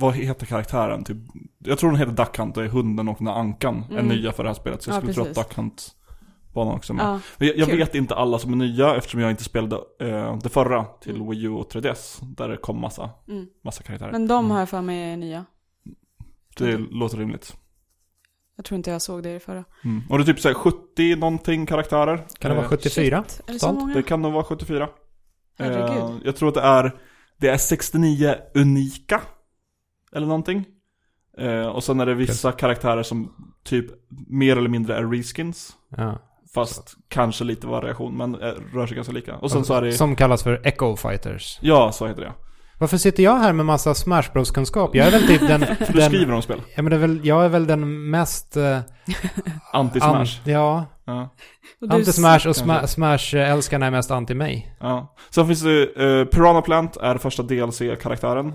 vad heter karaktären typ? Jag tror den heter Duck Hunt och är hunden och den här ankan är nya för det här spelet, så jag skulle tro att Duck Hunt banan också. Ah, jag vet inte alla som är nya eftersom jag inte spelade det förra till Wii U och 3DS där det kom massa karaktärer. Men de har jag för mig är nya. Det låter rimligt. Jag tror inte jag såg det i förra. Och det är typ så här 70 någonting karaktärer. Kan det vara 74? Är det så många? Det kan nog vara 74. Jag tror att det är 69 unika eller någonting. Och sen är det vissa karaktärer som typ mer eller mindre är reskins. Ja. Fast kanske lite variation, men rör sig ganska lika. Och sen så är det... Som kallas för Echo Fighters. Ja, så heter det. Varför sitter jag här med massa Smash Bros-kunskap? Jag är väl typ den... För du skriver om spel. Ja, men jag är väl den mest... Anti-Smash. Ja. Anti-Smash och Smash-älskarna är mest anti mig. Ja. Sen finns det Piranha Plant är första DLC-karaktären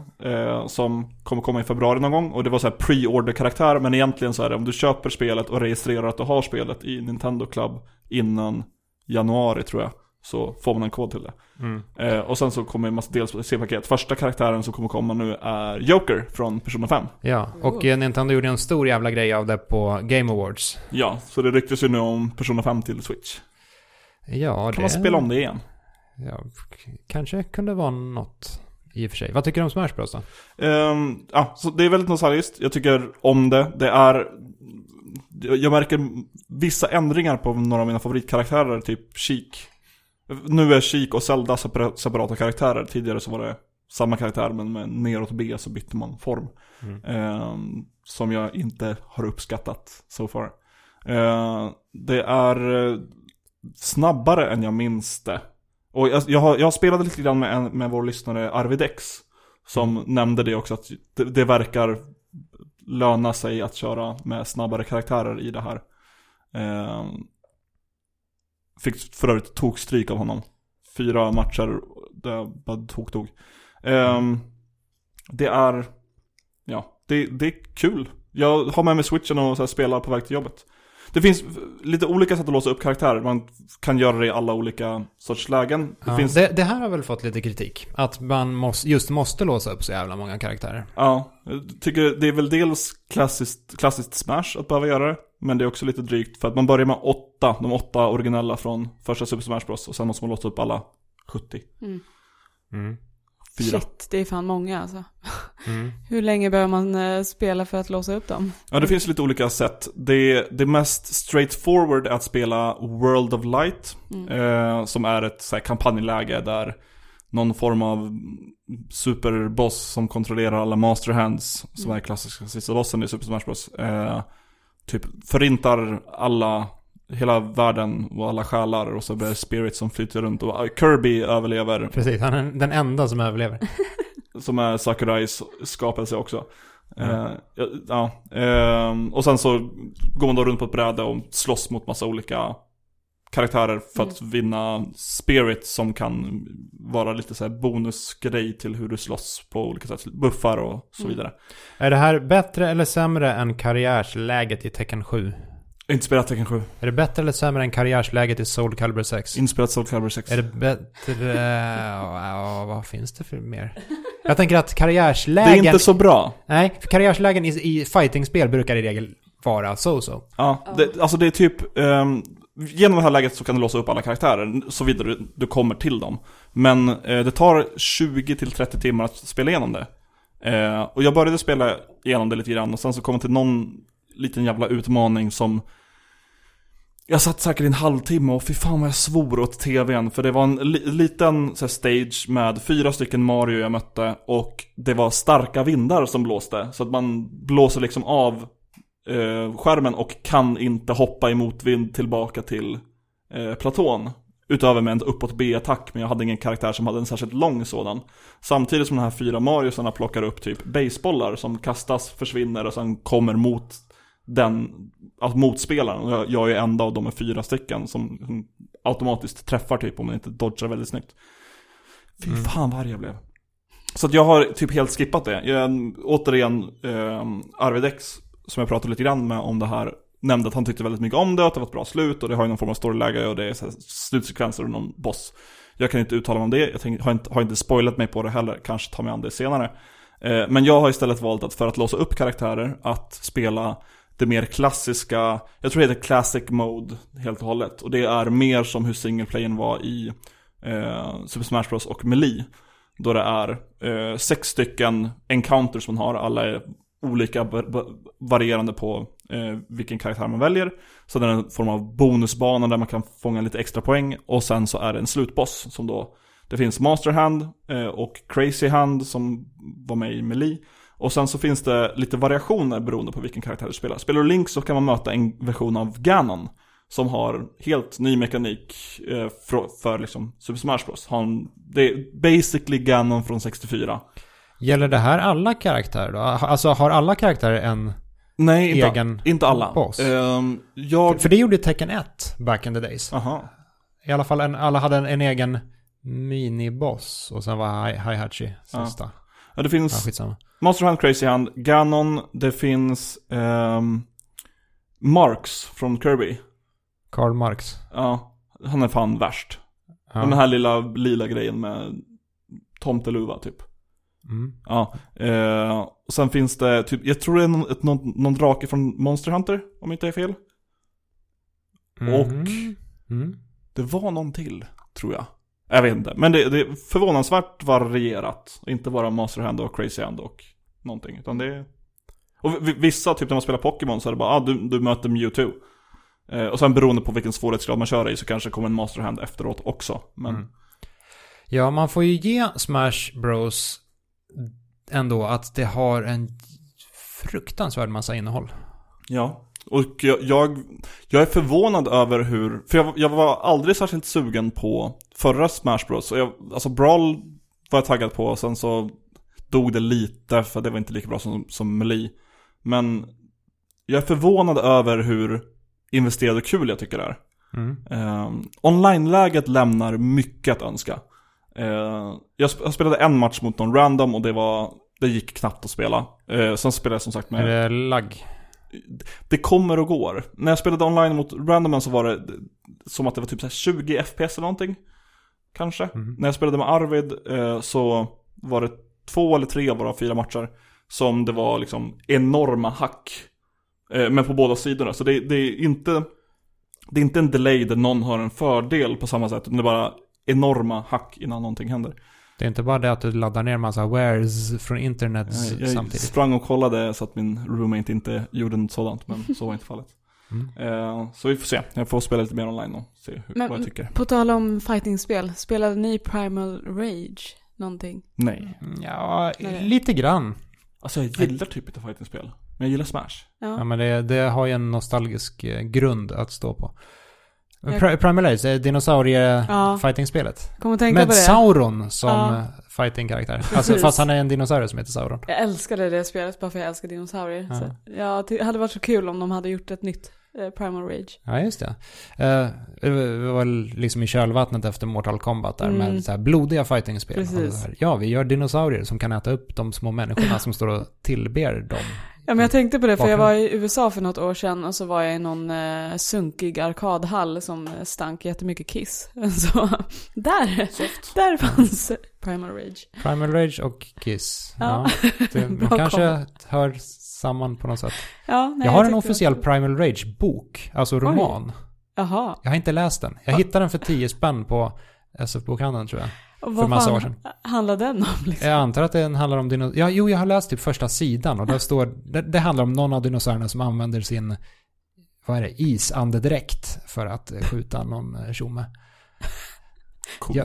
som kommer komma i februari någon gång. Och det var så här pre-order-karaktär, men egentligen så är det om du köper spelet och registrerar att du har spelet i Nintendo Club innan januari tror jag. Så får man en kod till det. Och sen så kommer en massa DLC-paket. Första karaktären som kommer komma nu är Joker från Persona 5. Ja, och Nintendo gjorde en stor jävla grej av det på Game Awards. Ja, så det ryktas ju nu om Persona 5 till Switch. Ja, kan man spela om det igen? Ja, kanske kunde vara något i och för sig. Vad tycker du om Smash Bros då? Så det är väldigt nostalgiskt. Jag tycker om det. Det är... Jag märker vissa ändringar på några av mina favoritkaraktärer, typ Sheik. Nu är Sheik och Zelda separata karaktärer. Tidigare så var det samma karaktär, men med neråt B så bytte man form. Som jag inte har uppskattat so far. Det är snabbare än jag minns det. Och jag spelade lite grann med vår lyssnare Arvidex som nämnde det också, att det verkar löna sig att köra med snabbare karaktärer i det här. Fick för övrigt tokstryk av honom. 4 matcher där jag bara tog. Det är... Ja, det är kul. Jag har med mig Switchen och så här spelar på väg till jobbet. Det finns lite olika sätt att låsa upp karaktärer. Man kan göra det i alla olika sorts lägen. Det här har väl fått lite kritik. Att man måste låsa upp så jävla många karaktärer. Ja, jag tycker det är väl dels klassiskt Smash att behöva göra det. Men det är också lite drygt för att man börjar med 8. De 8 originella från första Super Smash Bros. Och sen måste man låta upp alla 70. Shit, det är fan många alltså. Hur länge behöver man spela för att låsa upp dem? Ja, det finns lite olika sätt. Det mest straightforward är att spela World of Light. Som är ett så här kampanjläge där någon form av superboss som kontrollerar alla Master Hands, som är klassiska sista bossen i Super Smash Bros. Typ förintar hela världen och alla själar, och så blir spirits som flyter runt och Kirby överlever. Precis, han är den enda som överlever. Som är Sakurais skapelse också. Och sen så går man då runt på ett bräde och slåss mot massa olika karaktärer för att vinna spirits som kan vara lite så här bonusgrej till hur du slåss på olika sätt, buffar och så vidare. Är det här bättre eller sämre än karriärsläget i Tekken 7? Inspirerat Tekken 7. Är det bättre eller sämre än karriärsläget i Soul Calibur 6? Inspirerat Soul Calibur 6. Är det bättre... vad finns det för mer? Jag tänker att karriärslägen... Det är inte så bra. Nej, för karriärslägen i fighting-spel brukar i regel vara så. Ja, alltså det är typ... genom det här läget så kan du låsa upp alla karaktärer så vidare du kommer till dem. Men det tar 20-30 timmar att spela igenom det. Och jag började spela igenom det lite grann och sen så kom jag till någon liten jävla utmaning som... Jag satt säkert i en halvtimme och fy fan vad jag svor åt tvn. För det var en liten så här, stage med 4 stycken Mario jag mötte. Och det var starka vindar som blåste. Så att man blåser liksom av skärmen och kan inte hoppa i motvind tillbaka till platån. Utöver med en uppåt B-attack, men jag hade ingen karaktär som hade en särskilt lång sådan. Samtidigt som de här 4 Mariosarna plockar upp typ basebollar som kastas, försvinner och sen kommer mot den... Alltså motspelaren, jag är enda av de 4 stycken som automatiskt träffar typ om man inte dodgar väldigt snyggt. Fy fan vad jag blev. Så att jag har typ helt skippat det. Arvidex som jag pratade lite grann med om det här nämnde att han tyckte väldigt mycket om det, att det var ett bra slut och det har ju någon form av storyläge och det är så här slutsekvenser och någon boss. Jag kan inte uttala mig om det, jag har inte spoilat mig på det heller, kanske ta mig an det senare. Men jag har istället valt att för att låsa upp karaktärer att spela det mer klassiska, jag tror det heter classic mode helt och hållet. Och det är mer som hur singleplayen var i Super Smash Bros och Melee. Då det är 6 stycken encounters man har, alla är olika varierande på vilken karaktär man väljer. Så det är en form av bonusbana där man kan fånga lite extra poäng. Och sen så är det en slutboss som då, det finns Master Hand och Crazy Hand som var med i Melee. Och sen så finns det lite variationer beroende på vilken karaktär du spelar. Spelar du Link så kan man möta en version av Ganon som har helt ny mekanik för liksom Super Smash Bros. Det är basically Ganon från 64. Gäller det här alla karaktärer då? Alltså har alla karaktärer en... Nej, inte alla. Boss? För det gjorde Tekken 1 back in the days. Aha. I alla fall alla hade en egen miniboss och sen var Heihachi sista. Ja, det finns Master Hand, Crazy Hand, Ganon, det finns Marx från Kirby. Karl Marx. Ja, han är fan värst. Ja. Den här lila grejen med tomteluva typ. Ja, och sen finns det typ, jag tror det är någon drake från Monster Hunter om inte jag är fel. Och det var någon till, tror jag. Jag vet inte, men det är förvånansvärt varierat. Inte bara Master Hand och Crazy Hand och någonting, utan det är... Och vissa, typ när man spelar Pokémon så är det bara, du möter Mewtwo. Och sen beroende på vilken svårighetsgrad man kör i så kanske kommer en Master Hand efteråt också. Men... Ja, man får ju ge Smash Bros ändå att det har en fruktansvärd massa innehåll. Ja. Och jag är förvånad över hur... För jag var aldrig särskilt sugen på förra Smash Bros. Alltså Brawl var jag taggad på och sen så dog det lite för det var inte lika bra som Melee. Men jag är förvånad över hur investerad och kul jag tycker det är. Online-läget lämnar mycket att önska. Jag spelade en match mot någon random och det gick knappt att spela. Sen spelade jag som sagt med... Är det lagg? Det kommer och går. När jag spelade online mot randomen så var det som att det var typ så här 20 FPS eller någonting. Kanske. När jag spelade med Arvid så var det 2 eller 3 av våra 4 matcher som det var liksom enorma hack. Men på båda sidorna. Så det är inte en delay där någon har en fördel på samma sätt. Men det är bara enorma hack innan någonting händer. Det är inte bara det att du laddar ner en massa wares från internet jag samtidigt. Jag sprang och kollade så att min roommate inte gjorde något sådant, men så var inte fallet. Så vi får se. Jag får spela lite mer online och se vad jag tycker. På tal om fighting-spel, spelade ni Primal Rage någonting? Nej. Ja, lite grann. Alltså jag gillar typ inte fighting-spel, men jag gillar Smash. Ja men det har ju en nostalgisk grund att stå på. Primal Rage, dinosaurie-fighting-spelet. Med Sauron som fighting-karaktär. Alltså, fast han är en dinosaurie som heter Sauron. Jag älskade det spelet bara för jag älskar dinosaurier. Så, det hade varit så kul om de hade gjort ett nytt Primal Rage. Ja, just det. Det var liksom i kölvattnet efter Mortal Kombat där med så här blodiga fighting-spel. Precis. Ja, vi gör dinosaurier som kan äta upp de små människorna som står och tillber dem. Ja, men jag tänkte på det för jag var i USA för något år sedan och så var jag i någon sunkig arkadhall som stank jättemycket Kiss. Så där fanns Primal Rage. Primal Rage och Kiss. Ja. Ja, de kanske hör samman på något sätt. Ja, nej, jag har en officiell Primal Rage-bok, alltså roman. Jaha. Jag har inte läst den. Jag hittade den för 10 spänn på SF-bokhandeln tror jag. Och vad fan handlar den om? Liksom? Jag antar att den handlar om dinosaurier. Ja, jo, jag har läst typ första sidan och där står, det handlar om någon av dinosaurierna som använder sin, vad är det, isandedräkt för att skjuta någon tjomme.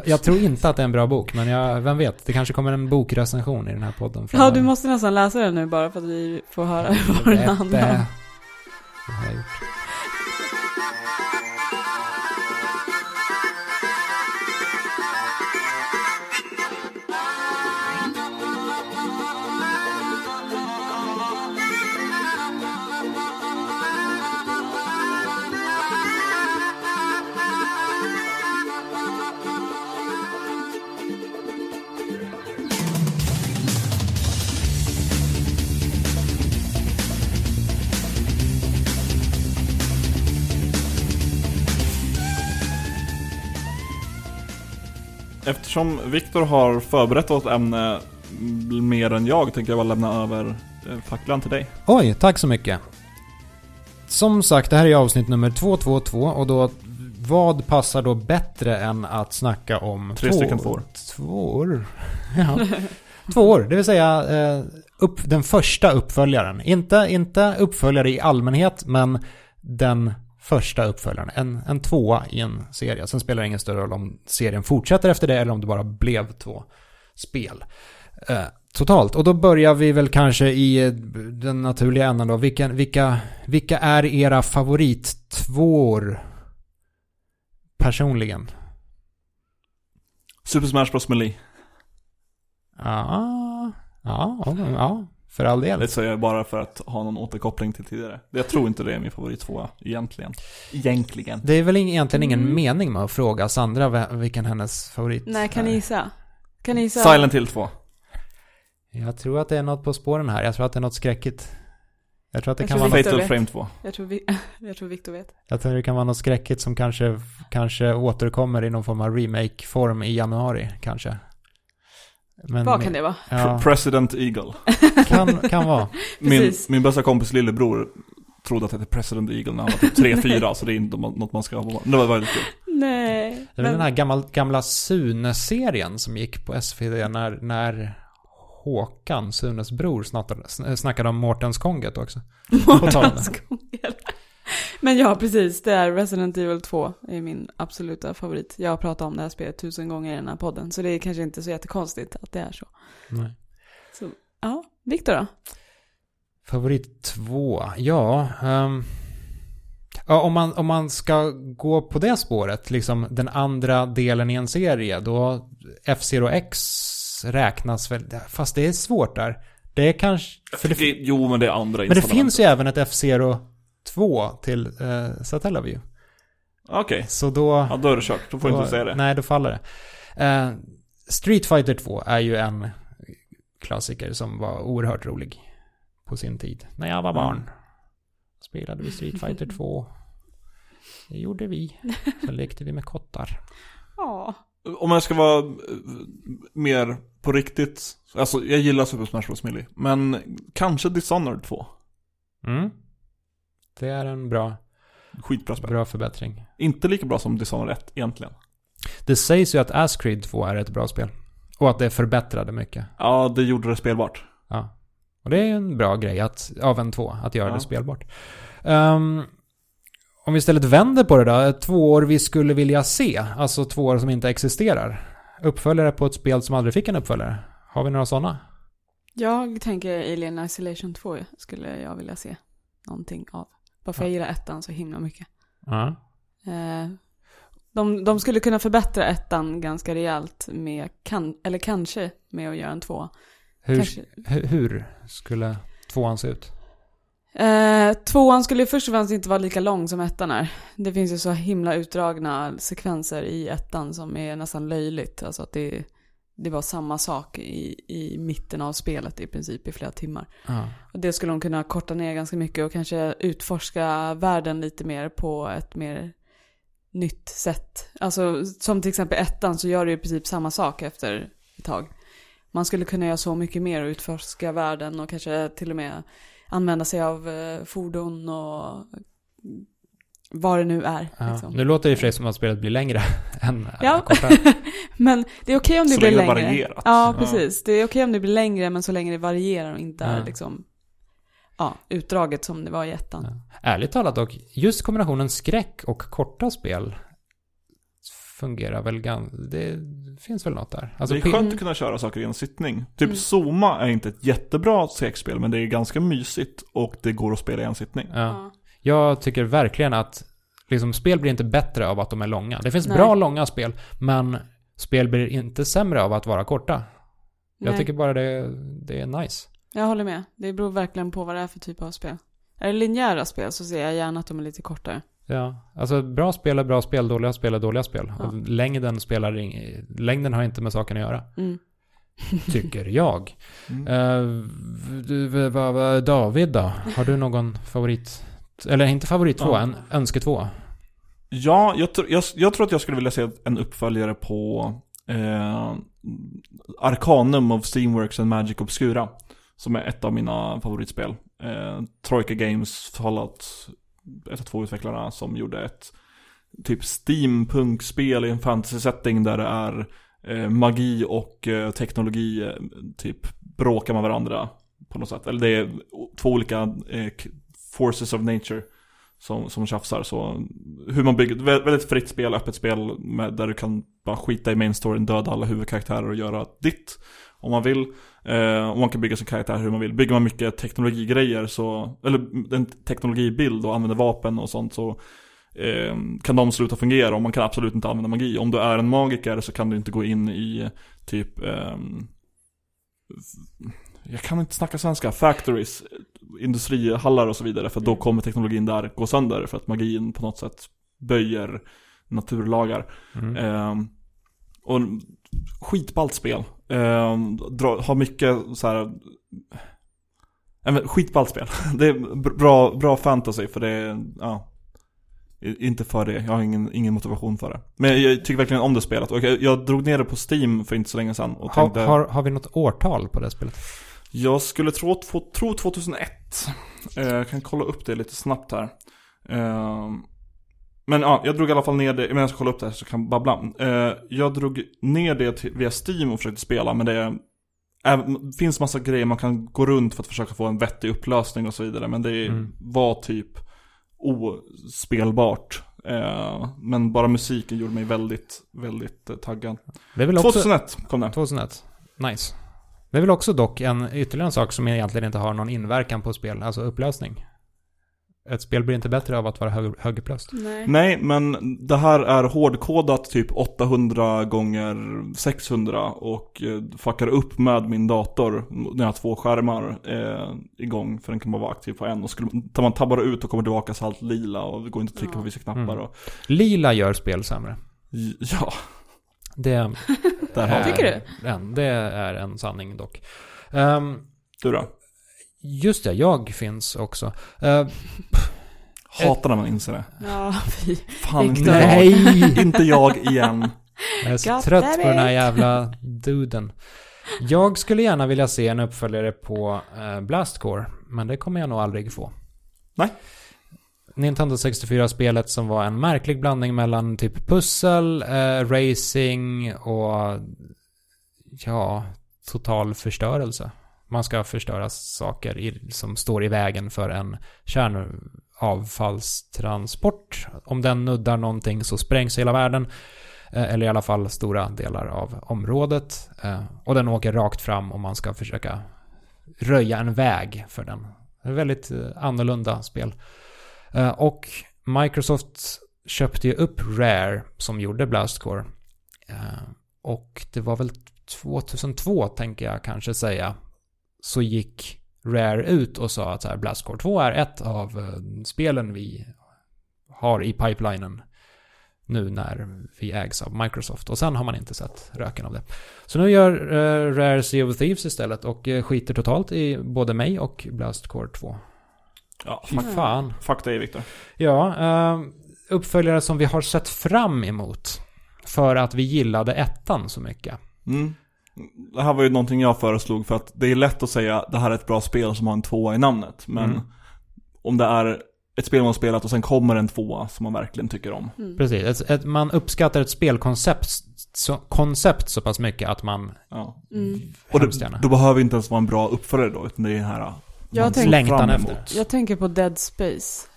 Jag tror inte att det är en bra bok, men vem vet, det kanske kommer en bokrecension i den här podden. Ja, du måste nästan läsa den nu bara för att vi får höra vad den handlar om. Eftersom Viktor har förberett vårt ämne mer än jag tänker jag bara lämna över facklan till dig. Oj, tack så mycket. Som sagt, det här är avsnitt nummer 222 och då, vad passar då bättre än att snacka om 3 stycken tvåor? Tvåor? Ja. 2 år, det vill säga den första uppföljaren. Inte uppföljare i allmänhet, men den första uppföljaren, en tvåa i en serie. Sen spelar det ingen större roll om serien fortsätter efter det eller om det bara blev 2 spel totalt. Och då börjar vi väl kanske i den naturliga änden då. Vilka är era favorit-tvåor personligen? Super Smash Bros. Melee. Ja. För all del. Det säger jag bara för att ha någon återkoppling till tidigare. Jag tror inte det är min favorit 2 egentligen. Det är väl egentligen ingen mening med att fråga Sandra vilken hennes favorit. Nej, kan ni gissa? Silent Hill 2. Jag tror att det är något på spåren här. Jag tror att det är något skräckigt. Jag tror att det kan vara Fatal Frame 2. Jag tror Victor vet. Jag tror det kan vara något skräckigt som kanske återkommer i någon form av remake-form i januari kanske. Men, vad kan det vara? Ja. President Eagle. Kan vara. Min bästa kompis lillebror trodde att det hette President Eagle när han var typ 3-4, så det är inte något man ska ha. Det var väldigt kul. Nej. Det var den här gamla Sune-serien som gick på SVT när Håkan, Sunes bror, snackade om Mårtenskonget också. Mårtenskonget. Men ja, precis. Det är Resident Evil 2 är min absoluta favorit. Jag har pratat om det här spelet 1000 gånger i den här podden. Så det är kanske inte så jättekonstigt att det är så. Nej. Så, ja. Victor då? Favorit 2? Ja. Om man ska gå på det spåret, liksom den andra delen i en serie, då F-Zero X räknas väl. Fast det är svårt där. Det är kanske... Jo, men det är andra. Men det finns ju även ett F-Zero 2 till Satellaview. Okej. Så då... Ja, då är det kört. Då får du inte säga det. Nej, då faller det. Street Fighter 2 är ju en klassiker som var oerhört rolig på sin tid. När jag var barn spelade vi Street Fighter 2. Det gjorde vi. Så lekte vi med kottar. Ja. Om jag ska vara mer på riktigt... Alltså, jag gillar Super Smash Bros. Melee. Men kanske Dishonored 2. Mm. Det är en bra förbättring. Inte lika bra som Dishonored 1 egentligen. Det sägs ju att Ascreed 2 är ett bra spel. Och att det förbättrade mycket. Ja, det gjorde det spelbart. Ja. Och det är ju en bra grej av en 2 att göra det spelbart. Om vi istället vänder på det då. 2 år vi skulle vilja se. Alltså 2 år som inte existerar. Uppföljare på ett spel som aldrig fick en uppföljare. Har vi några sådana? Jag tänker Alien Isolation 2 skulle jag vilja se någonting av. Varför jag gillar 1 så himla mycket. De skulle kunna förbättra 1 ganska rejält med eller kanske med att göra en 2. Hur skulle 2 se ut? Tvåan skulle först och främst inte vara lika lång som ettan är. Det finns ju så himla utdragna sekvenser i ettan som är nästan löjligt. Alltså att det var samma sak i mitten av spelet i princip i flera timmar. Och det skulle de kunna korta ner ganska mycket och kanske utforska världen lite mer på ett mer nytt sätt. Alltså som till exempel ettan så gör det ju i princip samma sak efter ett tag. Man skulle kunna göra så mycket mer och utforska världen och kanske till och med använda sig av fordon och vad det nu är. Ja. Liksom. Nu låter det ju för dig som att spelet blir längre än kortare. Men det är okej om det blir längre. Så länge det varierat. Ja, precis. Det är okej om det blir längre, men så länge det varierar och inte är liksom, utdraget som det var i ettan. Ja. Ärligt talat dock, just kombinationen skräck och korta spel fungerar väl ganska... Det finns väl något där. Alltså, det är skönt att kunna köra saker i en sittning. Typ Soma är inte ett jättebra skräckspel, men det är ganska mysigt och det går att spela i en sittning. Ja. Jag tycker verkligen att liksom, spel blir inte bättre av att de är långa. Det finns bra långa spel, men spel blir inte sämre av att vara korta. Jag tycker bara det är nice. Jag håller med. Det beror verkligen på vad det är för typ av spel. Är det linjära spel så ser jag gärna att de är lite kortare. Ja, alltså bra spel är bra spel, dåliga spel är dåliga spel. Ja. Längden har inte med saken att göra. Mm. Tycker jag. David då? Har du någon favorit... Eller inte favorit två, en önsketvå. Ja, jag tror att jag skulle vilja se en uppföljare på Arcanum of Steamworks and Magic Obscura, som är ett av mina favoritspel. Troika Games förhållat ett av två utvecklarna som gjorde ett typ steampunk-spel i en fantasy-setting där det är magi och teknologi typ bråkar med varandra på något sätt. Eller det är två olika forces of nature som tjafsar. Så hur man bygger väldigt fritt spel, öppet spel med, där du kan bara skita i main storyn, döda alla huvudkaraktärer och göra ditt om man vill. Och man kan bygga sin karaktär hur man vill. Bygger man mycket teknologigrejer så, eller en teknologibild och använder vapen och sånt, så kan de sluta fungera och man kan absolut inte använda magi. Om du är en magiker så kan du inte gå in i typ jag kan inte snacka svenska, factories, industrihallar och så vidare, för då kommer teknologin där gå sönder för att magin på något sätt böjer naturlagar. Och skitballt spel. Har mycket så här skitballt spel. Det är bra fantasy för det är, inte för det. Jag har ingen motivation för det. Men jag tycker verkligen om det spelet. Och jag drog ner det på Steam för inte så länge sedan och tänkte, har vi något årtal på det spelet? Jag skulle tro 2001. Jag kan kolla upp det lite snabbt här. Men jag drog i alla fall ner det. Men jag ska kolla upp det här så jag kan babbla. Jag drog ner det via Steam och försökte spela. Men det finns massa grejer man kan gå runt för att försöka få en vettig upplösning och så vidare. Men det var typ ospelbart. Men bara musiken gjorde mig väldigt, väldigt taggad. 2001 kom det. 2001, nice. Det är väl också dock en ytterligare sak som egentligen inte har någon inverkan på spel, alltså upplösning. Ett spel blir inte bättre av att vara högupplöst. Nej, men det här är hårdkodat typ 800x600 och fuckar upp med min dator när jag har två skärmar igång, för den kan bara vara aktiv på en. Och tar man tabbar ut och kommer tillbaka så allt lila och det går inte att trycka på vissa knappar. Och... Lila gör spel sämre. Ja. Det är en sanning dock. Du då? Just det, jag finns också. Hatar när man inser det. Ja, fan, nej, inte jag igen. Jag är så trött på den här jävla duden. Jag skulle gärna vilja se en uppföljare på Blastcore, men det kommer jag nog aldrig få. Nej. Nintendo 64-spelet som var en märklig blandning mellan typ pussel, racing och total förstörelse. Man ska förstöra saker som står i vägen för en kärnavfallstransport. Om den nuddar någonting så sprängs hela världen. Eller i alla fall stora delar av området. Och den åker rakt fram och man ska försöka röja en väg för den. Ett väldigt annorlunda spel. Och Microsoft köpte ju upp Rare som gjorde Blastcore. Och det var väl 2002 tänker jag kanske säga. Så gick Rare ut och sa att så här, Blast Corps 2 är ett av spelen vi har i pipelinen nu när vi ägs av Microsoft. Och sen har man inte sett röken av det. Så nu gör Rare Sea of Thieves istället och skiter totalt i både mig och Blast Corps 2. Ja, fan. Fuck dig, Viktor. Ja, uppföljare som vi har sett fram emot för att vi gillade ettan så mycket. Mm. Det här var ju någonting jag föreslog för att det är lätt att säga att det här är ett bra spel som har en tvåa i namnet. Men om det är ett spel man har spelat och sen kommer en tvåa som man verkligen tycker om. Mm. Precis, man uppskattar ett spelkoncept så pass mycket att man... Ja. Mm. Och då behöver inte ens vara en bra uppföljare då, utan det är här man längtan efter. Jag tänker på Dead Space,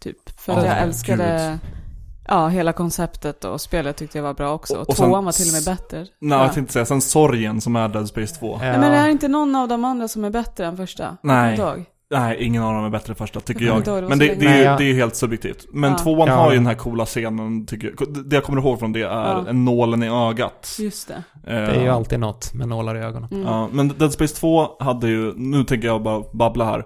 typ. För att jag älskade... Gud. Ja, hela konceptet och spelet tyckte jag var bra också. Och tvåan sen, var till och med bättre. Nej, jag tänkte säga. Sen sorgen som är Dead Space 2. Ja. Nej, men det är inte någon av de andra som är bättre än första. Nej, ingen av dem är bättre än första, tycker jag. Men det är ju helt subjektivt. Men tvåan har ju den här coola scenen, tycker jag. Det jag kommer ihåg från det är en nålen i ögat. Just det. Det är ju alltid något med nålar i ögonen. Mm. Ja, men Dead Space 2 hade ju, nu tänker jag bara babbla här.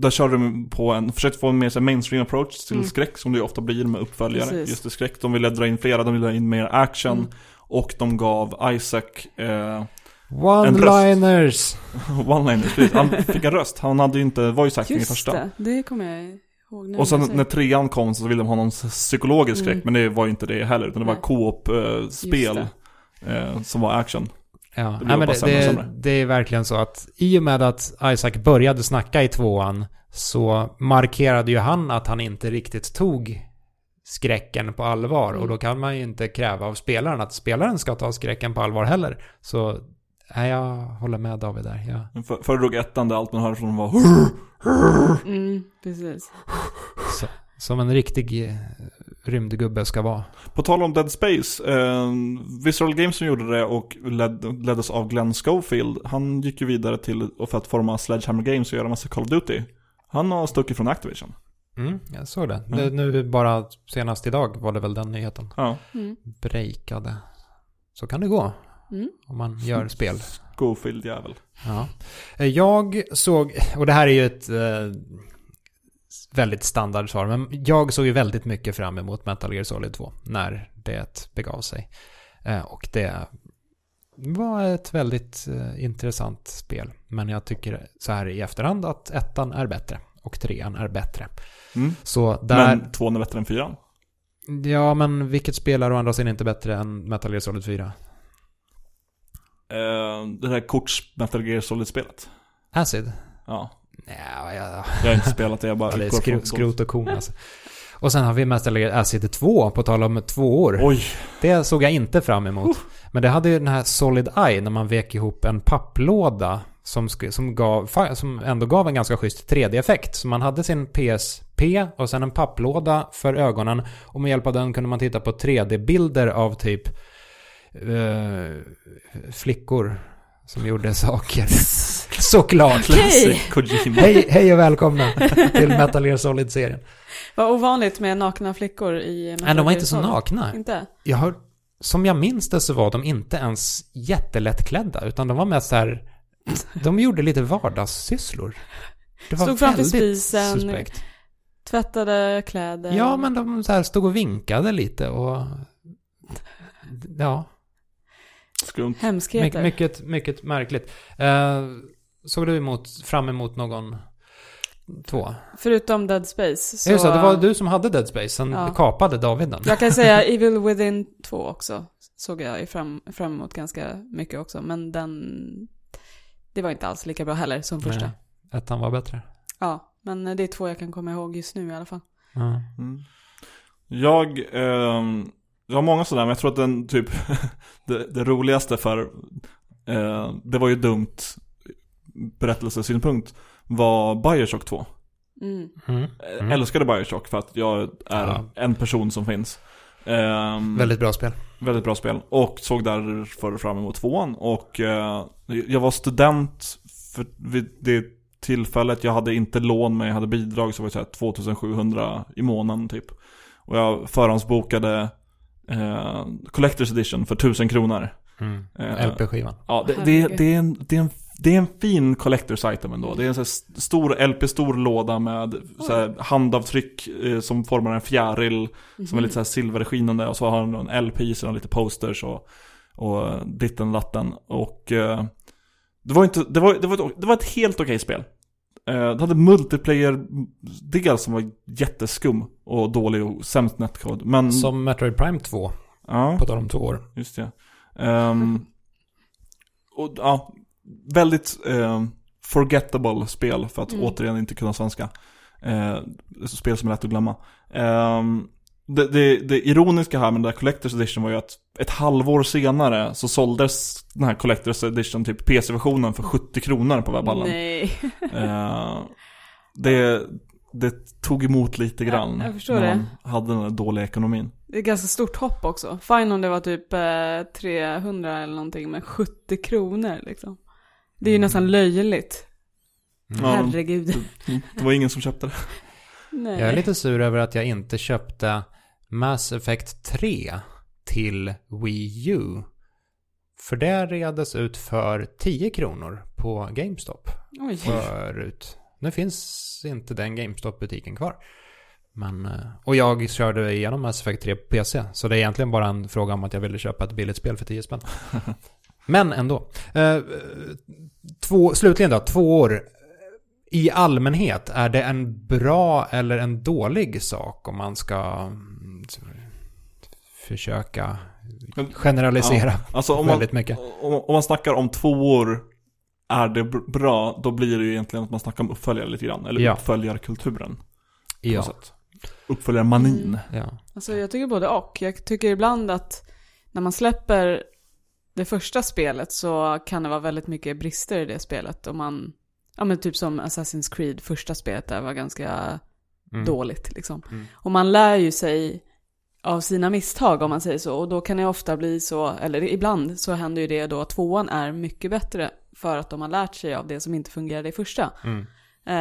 Där körde de på försökte få en mer mainstream approach till skräck, som det ju ofta blir med uppföljare. Precis. Just i skräck, de ville dra in flera, de ville dra in mer action. Och de gav Isaac... One-liners. One-liners, han fick en röst. Han hade ju inte voice acting i första. Just det kommer jag ihåg nu. Och sen när trean kom så ville de ha någon psykologisk skräck. Men det var ju inte det heller. Utan det var co-op-spel som var action. Ja. Det, men det är verkligen så att i och med att Isaac började snacka i tvåan så markerade ju han att han inte riktigt tog skräcken på allvar. Och då kan man ju inte kräva av spelaren att spelaren ska ta skräcken på allvar heller. Så... Nej, jag håller med David där. Ja. Föredrog ettan där allt man hörde från var precis. Så, som en riktig rymdgubbe ska vara. På tal om Dead Space, Visceral Games som gjorde det och leddes av Glenn Schofield. Han gick ju vidare till för att forma Sledgehammer Games och göra massa Call of Duty. Han har stuckit från Activision. Mm, jag såg det. Det nu bara senast idag var det väl den nyheten. Ja. Breakade. Så kan det gå. Om man gör spel. Schofield jävel. Ja. Jag såg, och det här är ju ett väldigt standard svar, men jag såg ju väldigt mycket fram emot Metal Gear Solid 2 när det begav sig. Och det var ett väldigt intressant spel. Men jag tycker så här i efterhand att ettan är bättre och trean är bättre. Så där... Men tvåan är bättre än fyran? Ja, men vilket spel är å andra sidan inte bättre än Metal Gear Solid 4? Det här korts Metal Gear Solid-spelet. Acid? Ja. Nej, jag har inte spelat det, jag bara... det är skrot och kon alltså. Och sen har vi Metal Gear Acid 2, på tal om 2 år. Oj. Det såg jag inte fram emot. Men det hade ju den här Solid Eye när man vek ihop en papplåda som ändå gav en ganska schysst 3D-effekt. Så man hade sin PSP och sen en papplåda för ögonen och med hjälp av den kunde man titta på 3D-bilder av typ flickor som gjorde saker. Såklart. Hej och välkomna till Metal Gear Solid-serien. Vad ovanligt med nakna flickor i Metal Gear. De var inte så nakna. Inte? Som jag minns det så var de inte ens jättelättklädda, utan de var mest så här, de gjorde lite vardagssysslor. Det var stod framför spisen, suspekt. Tvättade kläder. Ja, men de så här stod och vinkade lite och ja. Skumt. Hemskheter. Mycket märkligt. Såg du fram emot någon två? Förutom Dead Space. Så... Det var du som hade Dead Space, sen kapade David den. Jag kan säga Evil Within 2 också. Såg jag fram emot ganska mycket också. Men det var inte alls lika bra heller som första. Nej, ettan var bättre. Ja, men det är 2 jag kan komma ihåg just nu i alla fall. Det var många sådär, men jag tror att den typ det roligaste för det var ju dumt berättelsesynpunkt var Bioshock 2. Jag älskade Bioshock för att jag är en person som finns. Väldigt bra spel. Och såg därför fram emot 2:an. Och jag var student för vid det tillfället. Jag hade inte lån, men jag hade bidrag, så var det så här 2700 i månaden typ. Och jag förhandsbokade Collector's Edition för 1000 kronor. LP-skivan. Ja, det är en Det är en fin collector's item ändå. Det är en så här stor LP-stor låda med så här handavtryck som formar en fjäril som är lite så här silverskinande, och så har den en LP och lite posters och ditten latten. Och det var ett helt okej spel. Det hade multiplayer-diggar som var jätteskum och dålig och sämst netkod. Men som Metroid Prime 2 på de 2 år. Just det. Och ja, väldigt forgettable spel för att återigen inte kunna svenska. Spel som är lätt att glömma. Det ironiska här med den där Collector's Edition var ju att ett halvår senare så såldes den här Collector's Edition, typ PC-versionen, för 70 kronor på webbhallen. Nej. Det tog emot lite grann när man hade den där dåliga ekonomin. Det är ganska stort hopp också. Fine om det var typ 300 eller någonting, men 70 kronor liksom. Det är ju nästan löjligt. Herregud. Det var ingen som köpte det. Nej. Jag är lite sur över att jag inte köpte Mass Effect 3 till Wii U. För det reddes ut för 10 kronor på GameStop. Oj. Förut. Nu finns inte den GameStop-butiken kvar. Men, och jag körde igenom Mass Effect 3 på PC. Så det är egentligen bara en fråga om att jag ville köpa ett billigt spel för 10 spänn. Men ändå. Slutligen då, 2 år. I allmänhet, är det en bra eller en dålig sak om man ska försöka generalisera alltså väldigt mycket? Om man snackar om 2 år, är det bra, då blir det ju egentligen att man snackar om uppföljare lite grann. Eller uppföljarkulturen. Ja. Uppföljarmanin. Ja. Alltså jag tycker både och. Jag tycker ibland att när man släpper det första spelet så kan det vara väldigt mycket brister i det spelet. Om man... Ja, men typ som Assassin's Creed, första spelet där var ganska dåligt liksom. Och man lär ju sig av sina misstag om man säger så. Och då kan det ofta bli så, eller ibland så händer ju det då att 2:an är mycket bättre för att de har lärt sig av det som inte fungerade i första.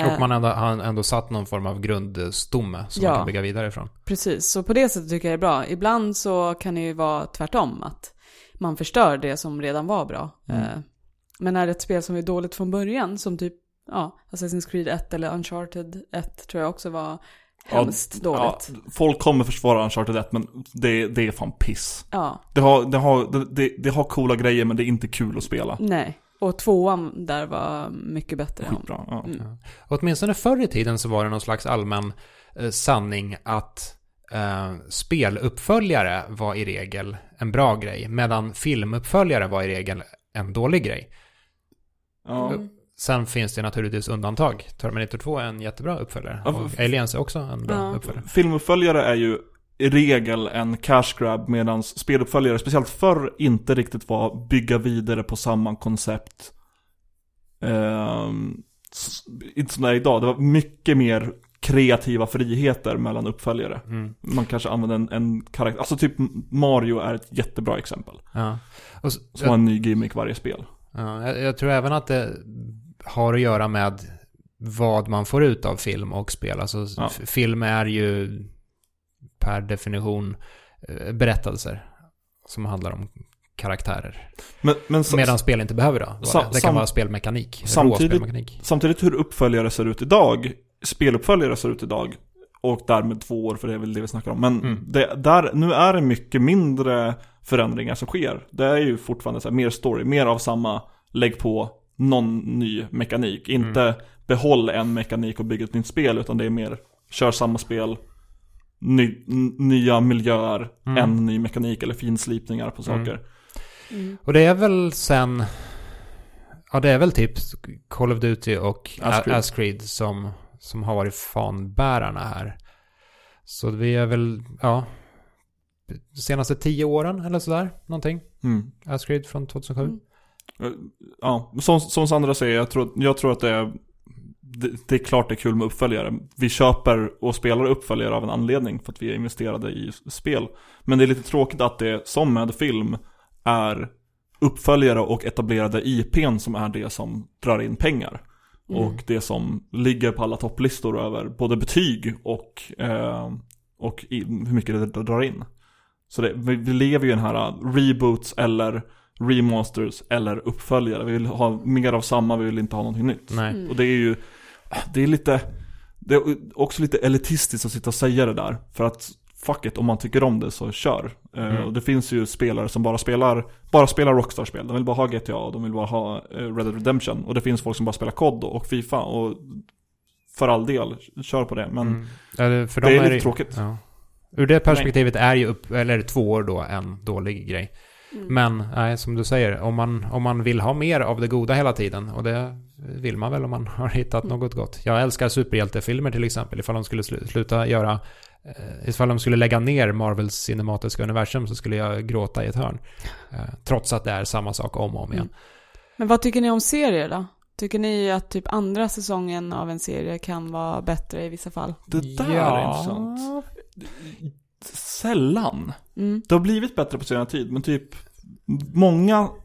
Och man har ändå satt någon form av grundstomme som man kan bygga vidare ifrån. Precis, så på det sättet tycker jag det är bra. Ibland så kan det ju vara tvärtom, att man förstör det som redan var bra. Men är det ett spel som är dåligt från början, som typ Assassin's Creed 1 eller Uncharted 1 tror jag också var hemskt dåligt. Ja, folk kommer försvara Uncharted 1, men det är fan piss. Ja. Det har coola grejer, men det är inte kul att spela. Nej, och 2:an där var mycket bättre. Skitbra, Åtminstone förr i tiden så var det någon slags allmän sanning att speluppföljare var i regel en bra grej, medan filmuppföljare var i regel en dålig grej. Ja. Sen finns det naturligtvis undantag. Terminator 2 är en jättebra uppföljare. Och Aliens är också en bra uppföljare. Filmuppföljare är ju i regel en cash grab, medan speluppföljare, speciellt förr, inte riktigt var bygga vidare på samma koncept. Inte som det är idag. Det var mycket mer kreativa friheter mellan uppföljare. Man kanske använder en karaktär. Alltså typ Mario är ett jättebra exempel. Ja. Och som har en ny gimmick varje spel. Ja, jag tror även att det har att göra med vad man får ut av film och spel. Alltså, film är ju per definition berättelser som handlar om karaktärer. Medan spel inte behöver då. Det kan vara spelmekanik. Samtidigt hur uppföljare ser ut idag, speluppföljare ser ut idag, och därmed 2 år, för det är väl det vi snackar om. Men nu är det mycket mindre förändringar som sker. Det är ju fortfarande så här, mer story, mer av samma, lägg på någon ny mekanik. Inte behåll en mekanik och bygga ett nytt spel, utan det är mer kör samma spel, nya miljöer, en ny mekanik eller finslipningar på saker. Och det är väl sen... Ja, det är väl typ Call of Duty och Ascreed som har varit fanbärarna här. Så vi är väl, de senaste 10 åren eller sådär, någonting. Ascreed från 2007. Ja, som Sandra säger, jag tror att det är klart det är kul med uppföljare. Vi köper och spelar uppföljare av en anledning, för att vi är investerade i spel. Men det är lite tråkigt att det, som med film, är uppföljare och etablerade IP:n som är det som drar in pengar. Och det som ligger på alla topplistor över både betyg och hur mycket det drar in. Så vi lever ju i den här reboots eller remasters eller uppföljare. Vi vill ha mer av samma, vi vill inte ha någonting nytt. Nej. Och det är ju det är också lite elitistiskt att sitta och säga det där, för att fuck it, om man tycker om det så kör. Och det finns ju spelare som bara spelar Rockstar-spel. De vill bara ha GTA och de vill bara ha Red Dead Redemption, och det finns folk som bara spelar COD och FIFA, och för all del, kör på det. Men för det är lite tråkigt. Ja. Ur det perspektivet är ju eller 2 år då en dålig grej. Men som du säger, om man vill ha mer av det goda hela tiden, och det vill man väl om man har hittat något gott. Jag älskar superhjältefilmer till exempel. Ifall de skulle sluta göra, ifall de skulle lägga ner Marvels cinematiska universum, så skulle jag gråta i ett hörn. Trots att det är samma sak om och om igen. Men vad tycker ni om serier då? Tycker ni att typ andra säsongen av en serie kan vara bättre i vissa fall? Det där är intressant. Sällan. Det har blivit bättre på senare tid, men typ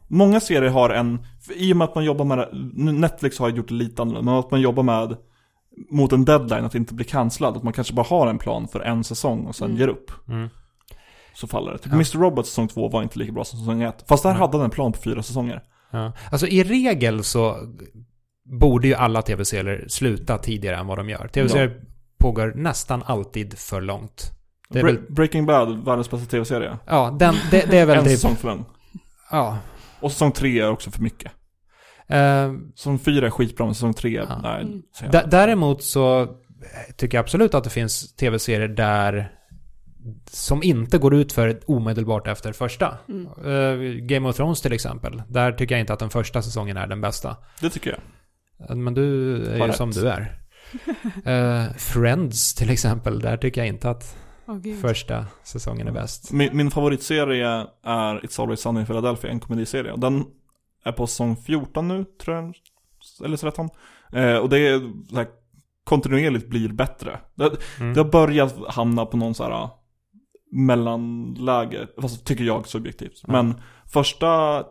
många serier har i och med att man jobbar med Netflix har gjort det lite annorlunda, men att man jobbar med mot en deadline att inte bli kanslad, att man kanske bara har en plan för en säsong och sen ger upp. Så faller det. Typ Mr. Robots säsong 2 var inte lika bra som säsong 1. Fast där hade den en plan på 4 säsonger. Ja. Alltså i regel så borde ju alla tv-serier sluta tidigare än vad de gör. Tv-serier pågår nästan alltid för långt. Det är väl... Breaking Bad, världens bästa tv-serie. Ja, det är väl en säsong för lång. Ja. Och säsong 3 är också för mycket. Säsong 4 är skitbra, men säsong 3 nej. Däremot så tycker jag absolut att det finns tv-serier där som inte går ut för omedelbart efter första. Game of Thrones till exempel. Där tycker jag inte att den första säsongen är den bästa. Det tycker jag. Men du är ju som du är. Friends till exempel. Där tycker jag inte att första säsongen är bäst. Min favoritserie är It's Always Sunny in Philadelphia. En komediserie. Den är på säsong 14 nu, tror jag. Eller 13. Och det är like, kontinuerligt blir bättre. Det har börjat hamna på någon så här mellanläge, fast tycker jag subjektivt. Men första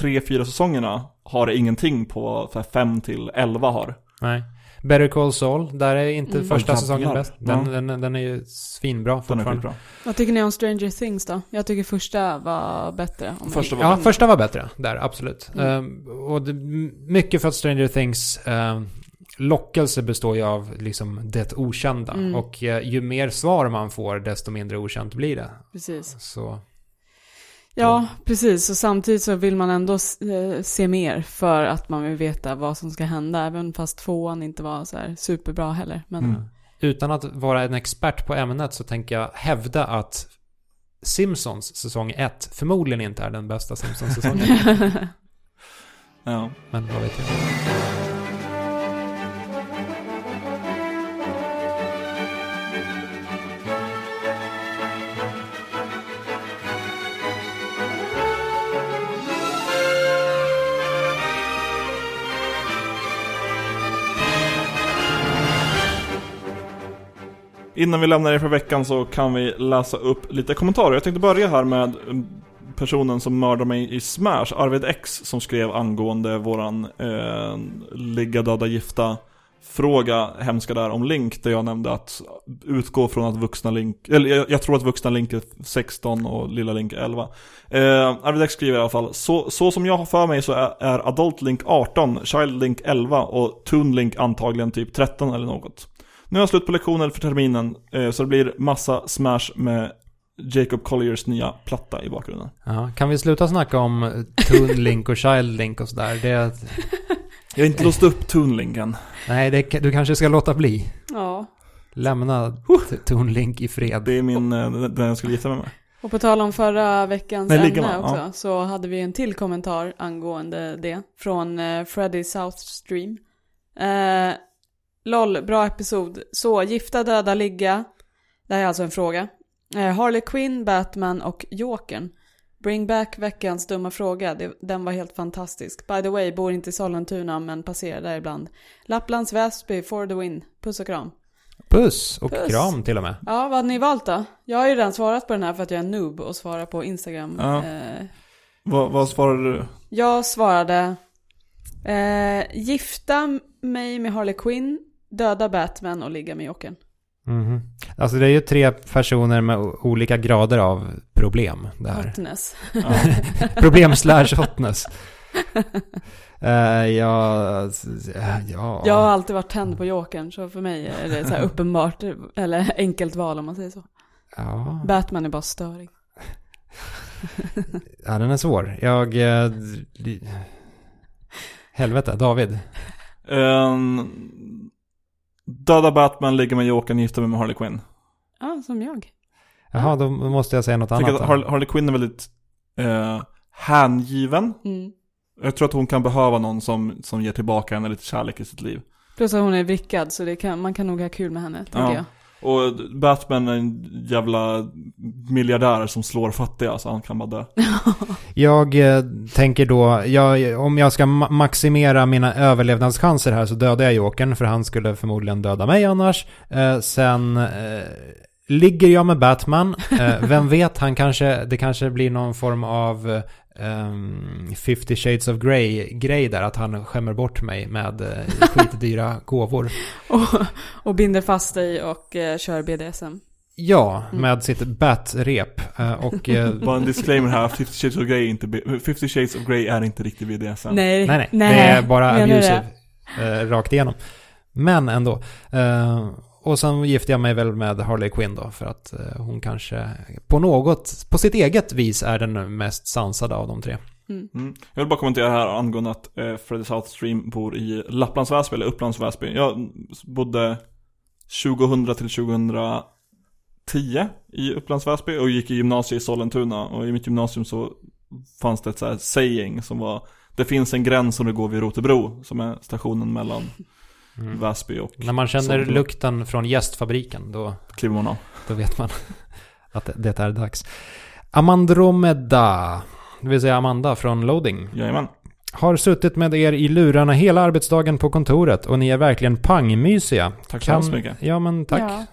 3-4 säsongerna har ingenting på vad 5 till 11 har. Nej. Better Call Saul, där är inte första säsongen bäst. Den är ju svinbra fortfarande. Vad tycker ni om Stranger Things då? Jag tycker första var bättre. Första var bättre där, absolut. Och det, mycket för att Stranger Things... lockelse består ju av liksom det okända, och ju mer svar man får, desto mindre okänt blir det. Precis. Så. Ja, precis. Och samtidigt så vill man ändå se mer, för att man vill veta vad som ska hända, även fast 2:an inte var så här superbra heller. Men... Utan att vara en expert på ämnet så tänker jag hävda att Simpsons säsong 1 förmodligen inte är den bästa Simpsons-säsongen. Ja, men vad vet jag. Innan vi lämnar er för veckan så kan vi läsa upp lite kommentarer. Jag tänkte börja här med personen som mördade mig i Smash, Arvidex, som skrev angående våran ligga, döda, gifta fråga, hemska där om Link, där jag nämnde att utgå från att vuxna Link, eller jag tror att vuxna Link är 16 och lilla Link är 11. Arvidex skriver i alla fall, så som jag har för mig så är Adult Link 18, Child Link 11 och Toon Link antagligen typ 13 eller något. Nu har jag slut på lektionen för terminen, så det blir massa Smash med Jacob Colliers nya platta i bakgrunden. Ja, kan vi sluta snacka om Toon Link och Child Link och sådär? Jag har inte låst upp Toon Link än. Nej, du kanske ska låta bli. Ja. Lämna Toon Link i fred. Det är den jag skulle gifta mig med. Och på tal om förra veckans ämne också, så hade vi en till kommentar angående det från Freddy Southstream. LOL, bra episod. Så, gifta, döda, ligga. Det här är alltså en fråga. Harley Quinn, Batman och Jokern. Bring back veckans dumma fråga. Den var helt fantastisk. By the way, bor inte i Sollentuna men passerar där ibland. Lapplands Väsby, for the win. Puss och kram. Puss och kram till och med. Ja, vad hade ni valt då? Jag har ju redan svarat på den här för att jag är noob och svarar på Instagram. Ja. Vad svarade du? Jag svarade gifta mig med Harley Quinn, döda Batman och ligga med Jokern. Alltså det är ju 3 personer med olika grader av problem det här. Hotness. Problem slash hotness. Jag har alltid varit tänd på Jokern, så för mig är det så här uppenbart eller enkelt val om man säger så. Ja. Batman är bara störig. Ja, den är svår. Helvete, David. Döda Batman, ligger med Jokern, gifta med Harley Quinn. Ja, som jag. Jaha, då måste jag säga något annat. Harley Quinn är väldigt hängiven. Mm. Jag tror att hon kan behöva någon som ger tillbaka henne lite kärlek i sitt liv. Plus att hon är vrickad, så det man kan nog ha kul med henne, tänker jag. Och Batman är en jävla miljardär som slår fattiga, så han kan bara dö. Jag tänker då, om jag ska maximera mina överlevnadschanser här, så dödar jag Jokern, för han skulle förmodligen döda mig annars. Ligger jag med Batman? Vem vet, det kanske blir någon form av 50 Shades of Grey där, att han skämmer bort mig med skitdyra gåvor. och binder fast dig och kör BDSM. Ja, med sitt bat-rep. Bara en disclaimer här, 50 Shades of Grey är inte riktigt BDSM. Nej. Det är bara abusive rakt igenom. Men ändå... Och sen gifte jag mig väl med Harley Quinn då, för att hon kanske på sitt eget vis är den mest sansade av de tre. Mm. Jag vill bara kommentera här angående att Freddy Southstream bor i Lapplands Väsby eller Upplands Väsby. Jag bodde 2000 till 2010 i Upplands Väsby och gick i gymnasiet i Sollentuna, och i mitt gymnasium så fanns det ett så här saying som var: det finns en gräns som det går vid Rotebro, som är stationen mellan Väsby och... När man känner lukten från gästfabriken, då kliver man av. Då vet man att det är dags. Amandromeda, det vill säga Amanda från Loading. Jajamän. Har suttit med er i lurarna hela arbetsdagen på kontoret, och ni är verkligen pangmysiga. Tack så mycket. Ja, men tack. Ja,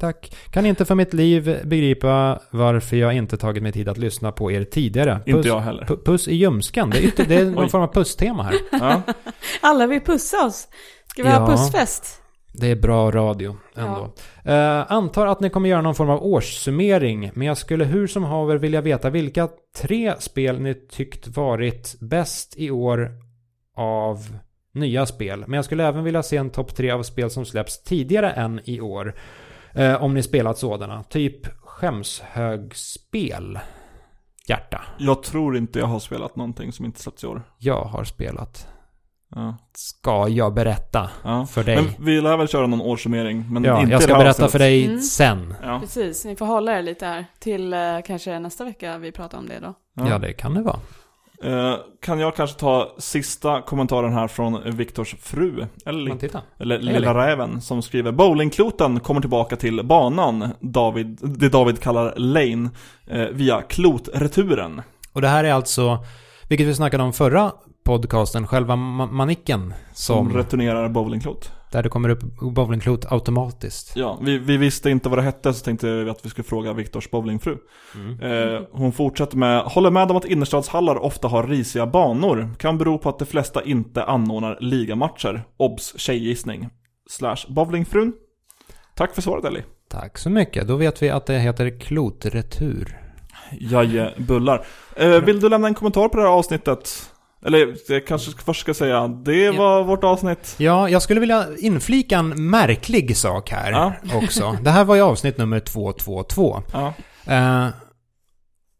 tack. Kan inte för mitt liv begripa varför jag inte tagit mig tid att lyssna på er tidigare. Inte jag heller. Puss i ljumskan. Det är någon form av pusstema här. Ja. Alla vill pussa oss. Ska vi ha pussfest? Det är bra radio ändå. Ja. Antar att ni kommer göra någon form av årssummering, men jag skulle hur som haver vilja veta vilka tre spel ni tyckt varit bäst i år av nya spel. Men jag skulle även vilja se en topp 3 av spel som släpps tidigare än i år. Om ni spelat sådana. Typ skämshögspel. Hjärta. Jag tror inte jag har spelat någonting som inte släppts i år. Jag har spelat... Ja. Ska jag berätta för dig? Men vi lär väl köra någon årssummering, men inte jag ska berätta för dig sen. Ja. Precis, ni får hålla er lite här till kanske nästa vecka vi pratar om det då. Ja, det kan det vara. Kan jag kanske ta sista kommentaren här från Viktors fru eller Lilla Räven, som skriver: bowlingkloten kommer tillbaka till banan, David kallar lane, via klotreturen. Och det här är alltså, vilket vi snackade om förra podcasten, själva manicken som returnerar bowlingklot. Där det kommer upp bowlingklot automatiskt. Ja, vi visste inte vad det hette, så tänkte vi att vi skulle fråga Viktors bowlingfru. Hon fortsätter med: håller med om att innerstadshallar ofta har risiga banor. Kan bero på att de flesta inte anordnar ligamatcher. Obs, tjejgissning. / bowlingfrun. Tack för svaret, Ellie. Tack så mycket. Då vet vi att det heter klotretur. Jaje, bullar. Vill du lämna en kommentar på det här avsnittet? Eller jag kanske först ska säga, det var vårt avsnitt. Ja, jag skulle vilja inflika en märklig sak här också. Det här var ju avsnitt nummer 222. Ja.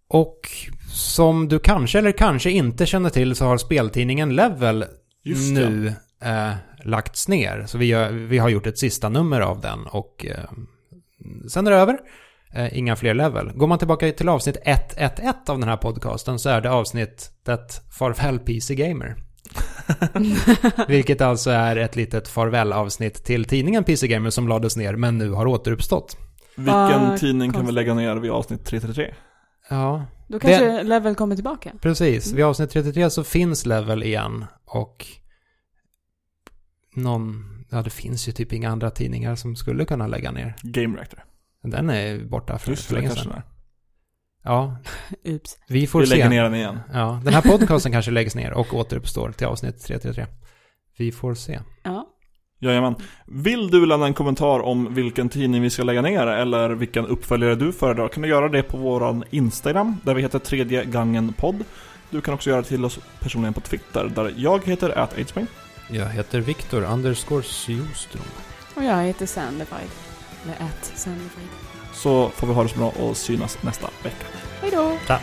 Och som du kanske eller kanske inte känner till, så har speltidningen Level nu lagts ner. Så vi har gjort ett sista nummer av den, och sen är det över. Inga fler level. Går man tillbaka till avsnitt 111 av den här podcasten, så är det avsnittet Farväl PC Gamer. Vilket alltså är ett litet farväl-avsnitt till tidningen PC Gamer, som lades ner men nu har återuppstått. Vilken tidning kan vi lägga ner vid avsnitt 333? Ja. Då kanske level kommer tillbaka. Precis. Vid avsnitt 333 så finns level igen, och det finns ju typ inga andra tidningar som skulle kunna lägga ner. Game Reactor. Den är borta för länge sedan. Ja. Ups. Vi får lägga ner den igen. Ja, den här podcasten kanske läggs ner och återuppstår till avsnitt 333. Vi får se. Ja. Jajamän. Vill du lämna en kommentar om vilken tidning vi ska lägga ner eller vilken uppföljare du föredrar, kan du göra det på våran Instagram där vi heter 3D Gangen Podd. Du kan också göra till oss personligen på Twitter där jag heter @aidspring. Jag heter Viktor_Sjöström. Och jag heter Sandified. Med @Sandified. Så får vi ha det så bra och synas nästa vecka. Hej då!